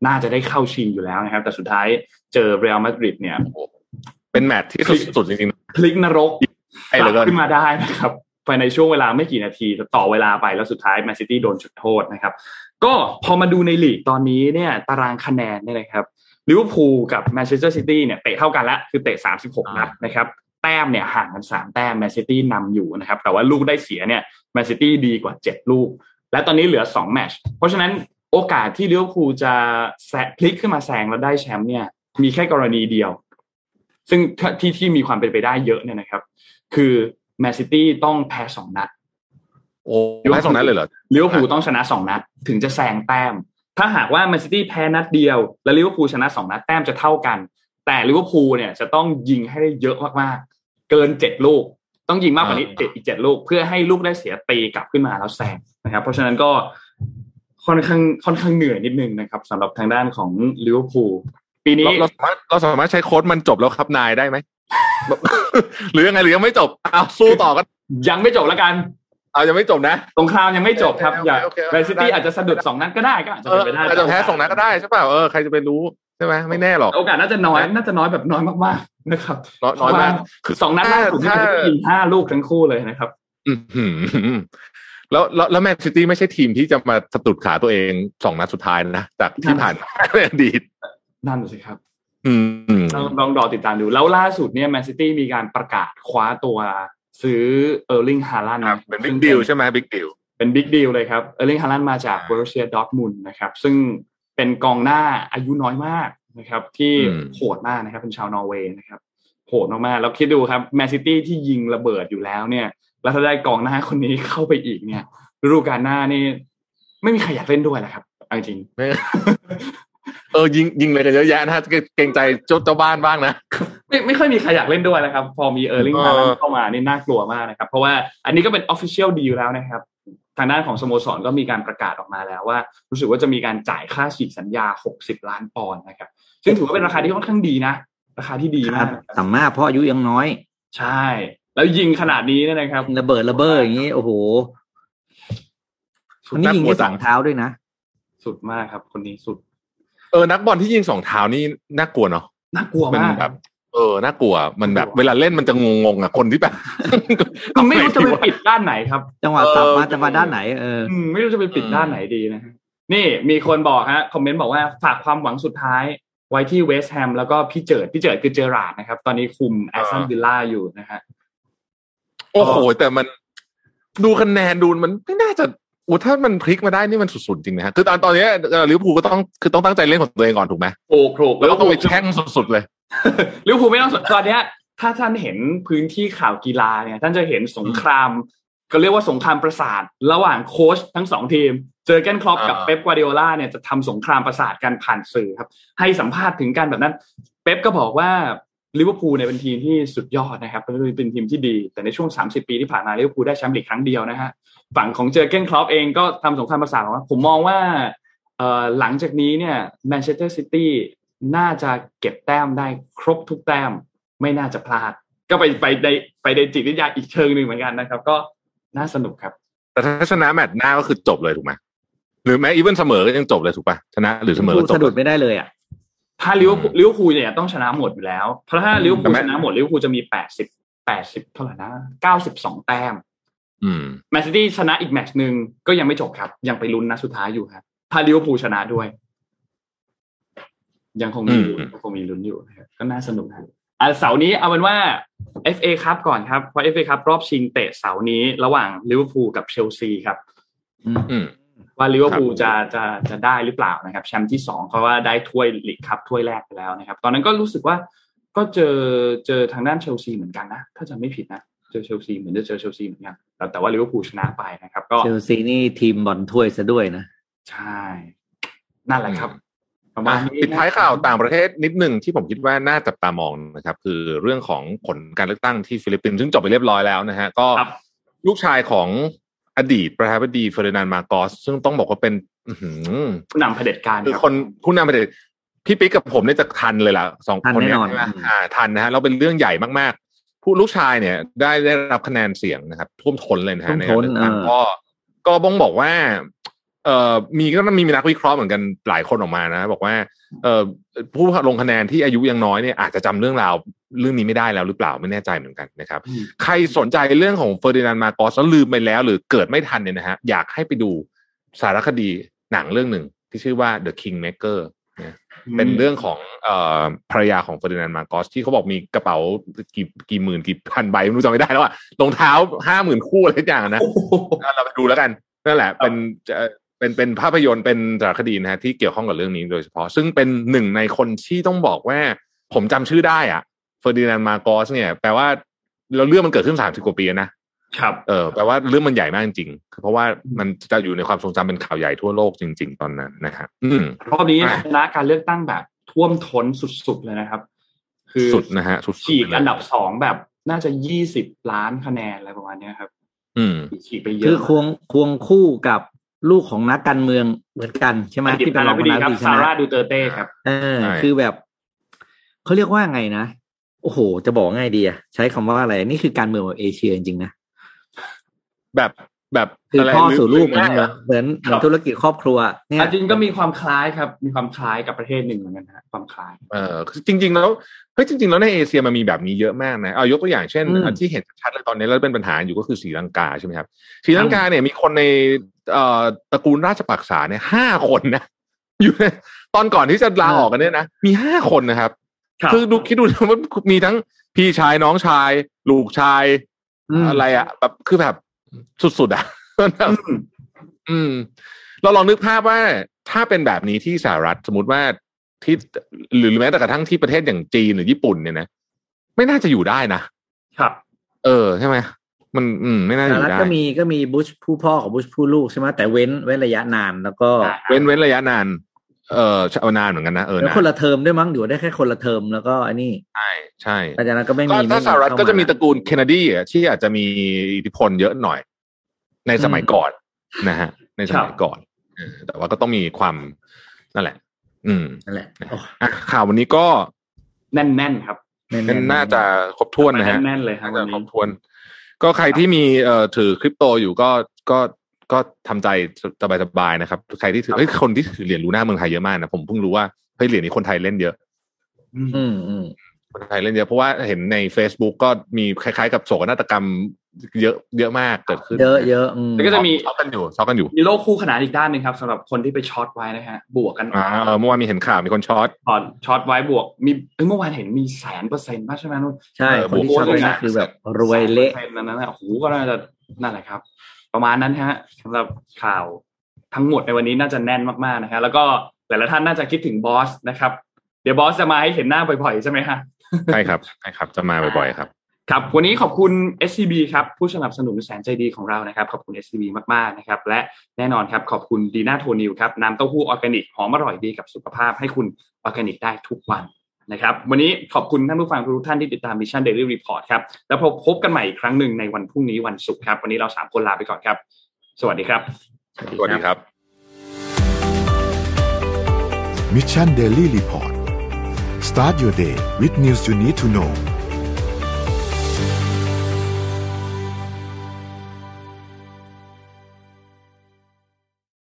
น่าจะได้เข้าชิงอยู่แล้วนะครับแต่สุดท้ายเจอเรอัลมาดริดเนี่ยเป็นแมตช์ที่สุดจริงๆพลิกนรกขึ้นมาได้นะครับภายในช่วงเวลาไม่กี่นาทีต่อเวลาไปแล้วสุดท้ายแมนซิตี้โดนจุดโทษนะครับก็พอมาดูในลีกตอนนี้เนี่ยตารางคะแนนเนี่ยนะครับลิเวอร์พูลกับแมนเชสเตอร์ซิตี้เนี่ยเตะเท่ากันละคือเตะ36นัดนะครับแต้มเนี่ยห่างกัน3แต้มแมนซิตี้นำอยู่นะครับแต่ว่าลูกได้เสียเนี่ยแมนซิตี้ดีกว่า7ลูกและตอนนี้เหลือ2แมตช์เพราะฉะนั้นโอกาสที่ลิเวอร์พูลจะพลิกขึ้นมาแซงแล้วได้แชมป์เนี่ยมีแค่กรณีเดียวซึ่งที่มีความเป็นไปได้เยอะเนี่ยนะครับคือแมนซิตี้ต้องแพ้2นัดโอ้แพ้2นัดเลยเหรอลิเวอร์พูลต้องชนะ2นัดถึงจะแซงแต้มถ้าหากว่าแมนซิตี้แพ้นัดเดียวและลิเวอร์พูลชนะ2นัดแต้มจะเท่ากันแต่ลิเวอร์พูลเนี่ยจะต้องยิงให้ได้เยอะมากๆเกิน7ลูกต้องยิงมากกว่านี้อีก7ลูกเพื่อให้ลูกได้เสียตีกลับขึ้นมาแล้วแซงนะครับเพราะฉะนั้นก็ค่อนข้างเหนื่อยนิดนึงนะครับสำหรับทางด้านของลิเวอร์พูลปีนี้เราสามารถใช้โค้ดมันจบแล้วครับนายได้ไหม หรือยังไงหรือยังไม่จบเอาสู้ต่อกันยังไม่จบแล้วกันเอายังไม่จบนะสงครามยังไม่จบครับอย่าแมนซิตี้อาจจะสะดุด2นัดก็ได้ก็อาจจะเป็นไปได้อาจจะแพ้2นัดก็ได้ใช่ป่ะใครจะไปรู้ใช่ไหมไม่แน่หรอกโอกาสน่าจะน้อยน่าจะน้อยแบบน้อยมากๆนะครับน้อยมากคือ2นัดล่าสุดที่จะกิน5ลูกทั้งคู่เลยนะครับแล้วแมนซิตี้ไม่ใช่ทีมที่จะมาสะดุดขาตัวเอง2นัดสุดท้ายนะจากที่ผ่านมาในอดีตนั่นสิครับต้องรอติดตามดูแล้วล่าสุดเนี่ยแมนซิตี้มีการประกาศคว้าตัวซื้อเออร์ลิงฮาลันด์เป็นบิ๊กดีลใช่ไหมบิ๊กดีลเป็นบิ๊กดีลเลยครับเออร์ลิงฮาลันด์มาจากบรูเซียดอร์ทมุนด์นะครับซึ่งเป็นกองหน้าอายุน้อยมากนะครับที่โหดมากนะครับเป็นชาวนอร์เวย์นะครับโหดมากๆแล้วคิดดูครับแมนซิตี้ที่ยิงระเบิดอยู่แล้วเนี่ยแล้วถ้าได้กองหน้าคนนี้เข้าไปอีกเนี่ยฤดูกาลหน้านี่ไม่มีใครอยากเล่นด้วยแหละครับจริง ยิงเลยกันเยอะแยะนะเกรงใจเจ้าบ้านบ้างนะไม่ค่อยมีใครอยากเล่นด้วยนะครับพอมีเออร์ลิงฮาลันด์เข้ามานี่น่ากลัวมากนะครับเพราะว่าอันนี้ก็เป็น official deal แล้วนะครับทางด้านของสโมสรก็มีการประกาศออกมาแล้วว่ารู้สึกว่าจะมีการจ่ายค่าฉีกสัญญา$60 ล้านนะครับซึ่งถือว่าเป็นราคาที่ค่อนข้างดีนะราคาที่ดีมากต่ำมากเพราะอายุยังน้อยใช่แล้วยิงขนาดนี้นะครับระเบิดอย่างนี้โอ้โหคนนี้ยิงได้2เท้าด้วยนะสุดมากครับคนนี้สุดนักบอลที่ยิง2เท้านี่น่ากลัวเนาะน่ากลัวมากแบบน่ากลัวมันแบบเวลาเล่นมันจะงงๆอ่ะคนที่แบบมันไม่รู้จะไปปิดด้านไหนครับจังหวะสับมาจะมาด้านไหนไม่รู้จะไปปิดด้านไหนดีนะนี่มีคนบอกฮะคอมเมนต์บอกว่าฝากความหวังสุดท้ายไว้ที่เวสต์แฮมแล้วก็พี่เจิดคือเจอราร์ดนะครับตอนนี้คุมแอสตันวิลล่าอยู่นะฮะโอ้โหแต่มันดูคะแนนดูมันไม่น่าจะถ้ามันพลิกมาได้นี่มันสุดๆจริงนะฮะคือตอนนี้ลิเวอร์พูลก็ต้องตั้งใจเล่นของตัวเองก่อนถูกไหมถูกแล้วก็ต้องไปแช่งสุดๆเลยลิเวอร์พูลไม่ต้องตอนนี้ถ้าท่านเห็นพื้นที่ข่าวกีฬาเนี่ยท่านจะเห็นสงครามก็เรียกว่าสงครามประสาทระหว่างโค้ชทั้ง2ทีมเจอร์เก้นคล็อปกับเป๊ปกวาร์ดิโอลาเนี่ยจะทำสงครามประสาทกันผ่านสื่อครับให้สัมภาษณ์ถึงกันแบบนั้นเป๊ปก็บอกว่าลิเวอร์พูลเนี่ยเป็นทีมที่สุดยอดนะครับเป็นทีมที่ดีแต่ในช่วง30ปีที่ผ่านมาลิเวอร์พูลได้แชมป์ลีกครั้งเดียวนะฮะฝั่งของเจอร์เก้นคล็อปเองก็ทำสงครามประสาทออกมาผมมองว่าหลังจากนี้เนี่ยแมนเชสเตอร์ซิตี้น่าจะเก็บแต้มได้ครบทุกแต้มไม่น่าจะพลาดก็ไปในจิตวิทยาอีกเชิงหนึ่งเหมือนกันนะครับก็น่าสนุกครับแต่ถ้าชนะแมตช์หน้าก็คือจบเลยถูกไหมหรือแม้อีเวนเสมอก็ยังจบเลยถูกป่ะชนะหรือเสมอก็จบสะดุดไม่ได้เลยอ่ะถ้าลิเวอร์พูลเนี่ยต้องชนะหมดอยู่แล้วเพราะถ้าลิเวอร์พูลชนะหมดลิเวอร์พูลจะมี80เท่าไหร่นะ92แต้มแมนซิตี้ชนะอีกแมตช์นึงก็ยังไม่จบครับยังไปลุ้นนัดสุดท้ายอยู่ครับถ้าลิเวอร์พูลชนะด้วยยังคงมีลุ้นอยู่นะครับก็น่าสนุกครับเสาร์นี้เอาเป็นว่า FA คัพก่อนครับเพราะ FA คัพรอบชิงเตะเสาร์นี้ระหว่างลิเวอร์พูลกับเชลซีครับว่าลิเวอร์พูลจะได้หรือเปล่านะครับแชมป์ที่2เพราะว่าได้ถ้วยลีกคัพถ้วยแรกไปแล้วนะครับตอนนั้นก็รู้สึกว่าก็เจอทางด้านเชลซีเหมือนกันนะถ้าจำไม่ผิดนะเจอเชลซีเหมือนจะเจอเชลซีเหมือนกันแต่ว่าลิเวอร์พูลชนะไปนะครับก็เชลซีนี่ทีมบอลถ้วยซะด้วยนะใช่นั่นแหละครับประมาณนี้ปิดท้ายข่าวต่างประเทศนิดนึงที่ผมคิดว่าน่าจับตามองนะครับคือเรื่องของผลการเลือกตั้งที่ฟิลิปปินส์ซึ่งจบไปเรียบร้อยแล้วนะฮะก็ลูกชายของอดีตประธานาธิบดีเฟอร์ดินานด์มาร์กอสซึ่งต้องบอกว่าเป็นผู้นำเผด็จการคือคนผู้นำเผด็จ พี่ปิ๊กกับผมเนี่ยจะทันเลยล่ะ2คนเนี่ยทันนะฮะเราเป็นเรื่องใหญ่มากๆผู้ลูกชายเนี่ยได้รับคะแนนเสียงนะครับท่วมท้นเลยนะฮะในการเลือกตั้งก็บ้องบอกว่ามีนักวิเคราะห์เหมือนกันหลายคนออกมานะบอกว่าผู้ลงคะแนนที่อายุยังน้อยเนี่ยอาจจะจำเรื่องราวเรื่องนี้ไม่ได้แล้วหรือเปล่าไม่แน่ใจเหมือนกันนะครับใครสนใจเรื่องของเฟอร์ดินานด์มาร์กอสแล้วลืมไปแล้วหรือเกิดไม่ทันเนี่ยนะฮะอยากให้ไปดูสารคดีหนังเรื่องหนึ่งที่ชื่อว่า The Kingmaker เป็นเรื่องของภรรยาของเฟอร์ดินานด์มาร์กอสที่เขาบอกมีกระเป๋ากี่หมื่นกี่พันใบไม่รู้จำไม่ได้แล้วอ่ะรองเท้า 50,000 คู่อะไรอย่างนะเราไปดูแล้วกันนั่นแหละเป็นภาพยนตร์เป็นสารคดีนะฮะที่เกี่ยวข้องกับเรื่องนี้โดยเฉพาะซึ่งเป็นหนึ่งในคนที่ต้องบอกว่าผมจำชื่อได้อะเฟอร์ดินานด์มาร์กอสเนี่ยแปลว่าเราเรื่องมันเกิดขึ้น30กว่าปีนะครับแปลว่าเรื่องมันใหญ่มากจริงๆเพราะว่ามันจะอยู่ในความทรงจำเป็นข่าวใหญ่ทั่วโลกจริงๆตอนนั้นนะฮะรอบนี้ชนะการเลือกตั้งแบบท่วมท้นสุดๆเลยนะครับคือสุดนะฮะฉีกอันดับ2แบบน่าจะ20ล้านคะแนนอะไรประมาณนี้ครับฉีกไปเยอะคือควงคู่กับลูกของนักการเมืองเหมือนกันใช่ไหมที่เป็นรองนายกครับซาร่าดูเตอร์เต้ครับคือแบบเขาเรียกว่าไงนะโอ้โหจะบอกง่ายดีอะใช้คำว่าอะไรนี่คือการเมืองแบบเอเชียจริงๆนะแบบคือพ่อสู่ลูกเหมือนธุรกิจครอบครัวเนี่ยจริงก็มีความคล้ายครับมีความคล้ายกับประเทศหนึ่งเหมือนกันฮะความคล้ายจริงๆแล้วในเอเชียมันมีแบบนี้เยอะมากนะเอายกตัวอย่างเช่นที่เห็นชัดเลยตอนนี้แล้วเป็นปัญหาอยู่ก็คือศรีลังกาใช่ไหมครับศรีลังกาเนี่ยมีคนในตระกูลราชปักษาเนี่ย5คนนะอยู่ตอนก่อนที่จะลาออกกันเนี่ยนะมี5คนนะครับคือดูคิดดูว่ามีทั้งพี่ชายน้องชายลูกชายอะไรอ่ะแบบคือแบบสุดๆอ่ะเราลองนึกภาพว่าถ้าเป็นแบบนี้ที่สหรัฐสมมุติว่าที่หรือแม้แต่กระทั่งที่ประเทศอย่างจีนหรือญี่ปุ่นเนี่ยนะไม่น่าจะอยู่ได้นะครับใช่ไหมมันไม่น่าจะอยู่ได้ก็มีบุชผู้พ่อกับบุชผู้ลูกใช่ไหมแต่เว้นระยะนานแล้วก็เว้นระยะนานนานเหมือนกันนะคนละเทอมด้วยมั้งเดี๋ยวได้แค่คนละเทอมแล้วก็อันนี้ใช่แต่จากนั้นก็ไม่มีถ้าสหรัฐก็จะมีตระกูลเคนเนดีที่อาจจะมีอิทธิพลเยอะหน่อยในสมัยก่อนนะฮะในสมัยก่อนแต่ว่าก็ต้องมีความนั่นแหละนั่นแหละข่าววันนี้ก็แน่นๆครับน่าจะครบถ้วนนะฮะแน่นเลยครับครบถ้วนก็ใครที่มีถือคริปโตอยู่ก็ทำใจสบายๆนะครับใครที่ถือคนที่ถือเหรียญLunaเมืองไทยเยอะมากนะผมเพิ่งรู้ว่าเหรียญนี้คนไทยเล่นเยอะคนไทยเล่นเยอะเพราะว่าเห็นใน Facebook ก็มีคล้ายๆกับโศกนาฏกรรมเยอะมากเกิดขึ้นเยอะแล้วก็จะมีช็อตกันอยู่มีโลกคู่ขนานอีกด้านนึงครับสำหรับคนที่ไปช็อตไว้นะฮะบวกกันเมื่อวานมีเห็นข่าวมีคนช็อตไว้บวกมีเมื่อวานเห็นมี 100% ป่ะใช่มั้ยนุ่นใช่คนที่ช็อตไว้นะคือแบบรวยเละนั้นน่ะโอ้โหก็น่าจะนั่นแหละครับประมาณนั้นฮะสำหรับข่าวทั้งหมดในวันนี้น่าจะแน่นมากๆนะฮะแล้วก็หลายๆท่านน่าจะคิดถึงบอสนะครับเดี๋ยวบอสจะมาให้เห็นหน้าบ่อยๆใช่ไหมฮะใช่ครับจะมาบ่อยๆครับวันนี้ขอบคุณ SCB ครับผู้สนับสนุนแสนใจดีของเรานะครับขอบคุณ SCB มากๆนะครับและแน่นอนครับขอบคุณดีน่าโทนิวครับน้ำเต้าหู้ออร์แกนิกหอมอร่อยดีกับสุขภาพให้คุณออร์แกนิกได้ทุกวันนะครับวันนี้ขอบคุณท่านผู้ฟังทุกท่านที่ติดตาม Mission Daily Report ครับแล้วพบกันใหม่อีกครั้งหนึ่งในวันพรุ่งนี้วันศุกร์ครับวันนี้เรา3คนลาไปก่อนครับสวัสดีครับสวัสดีครับ Mission Daily Report Start your day with news you need to know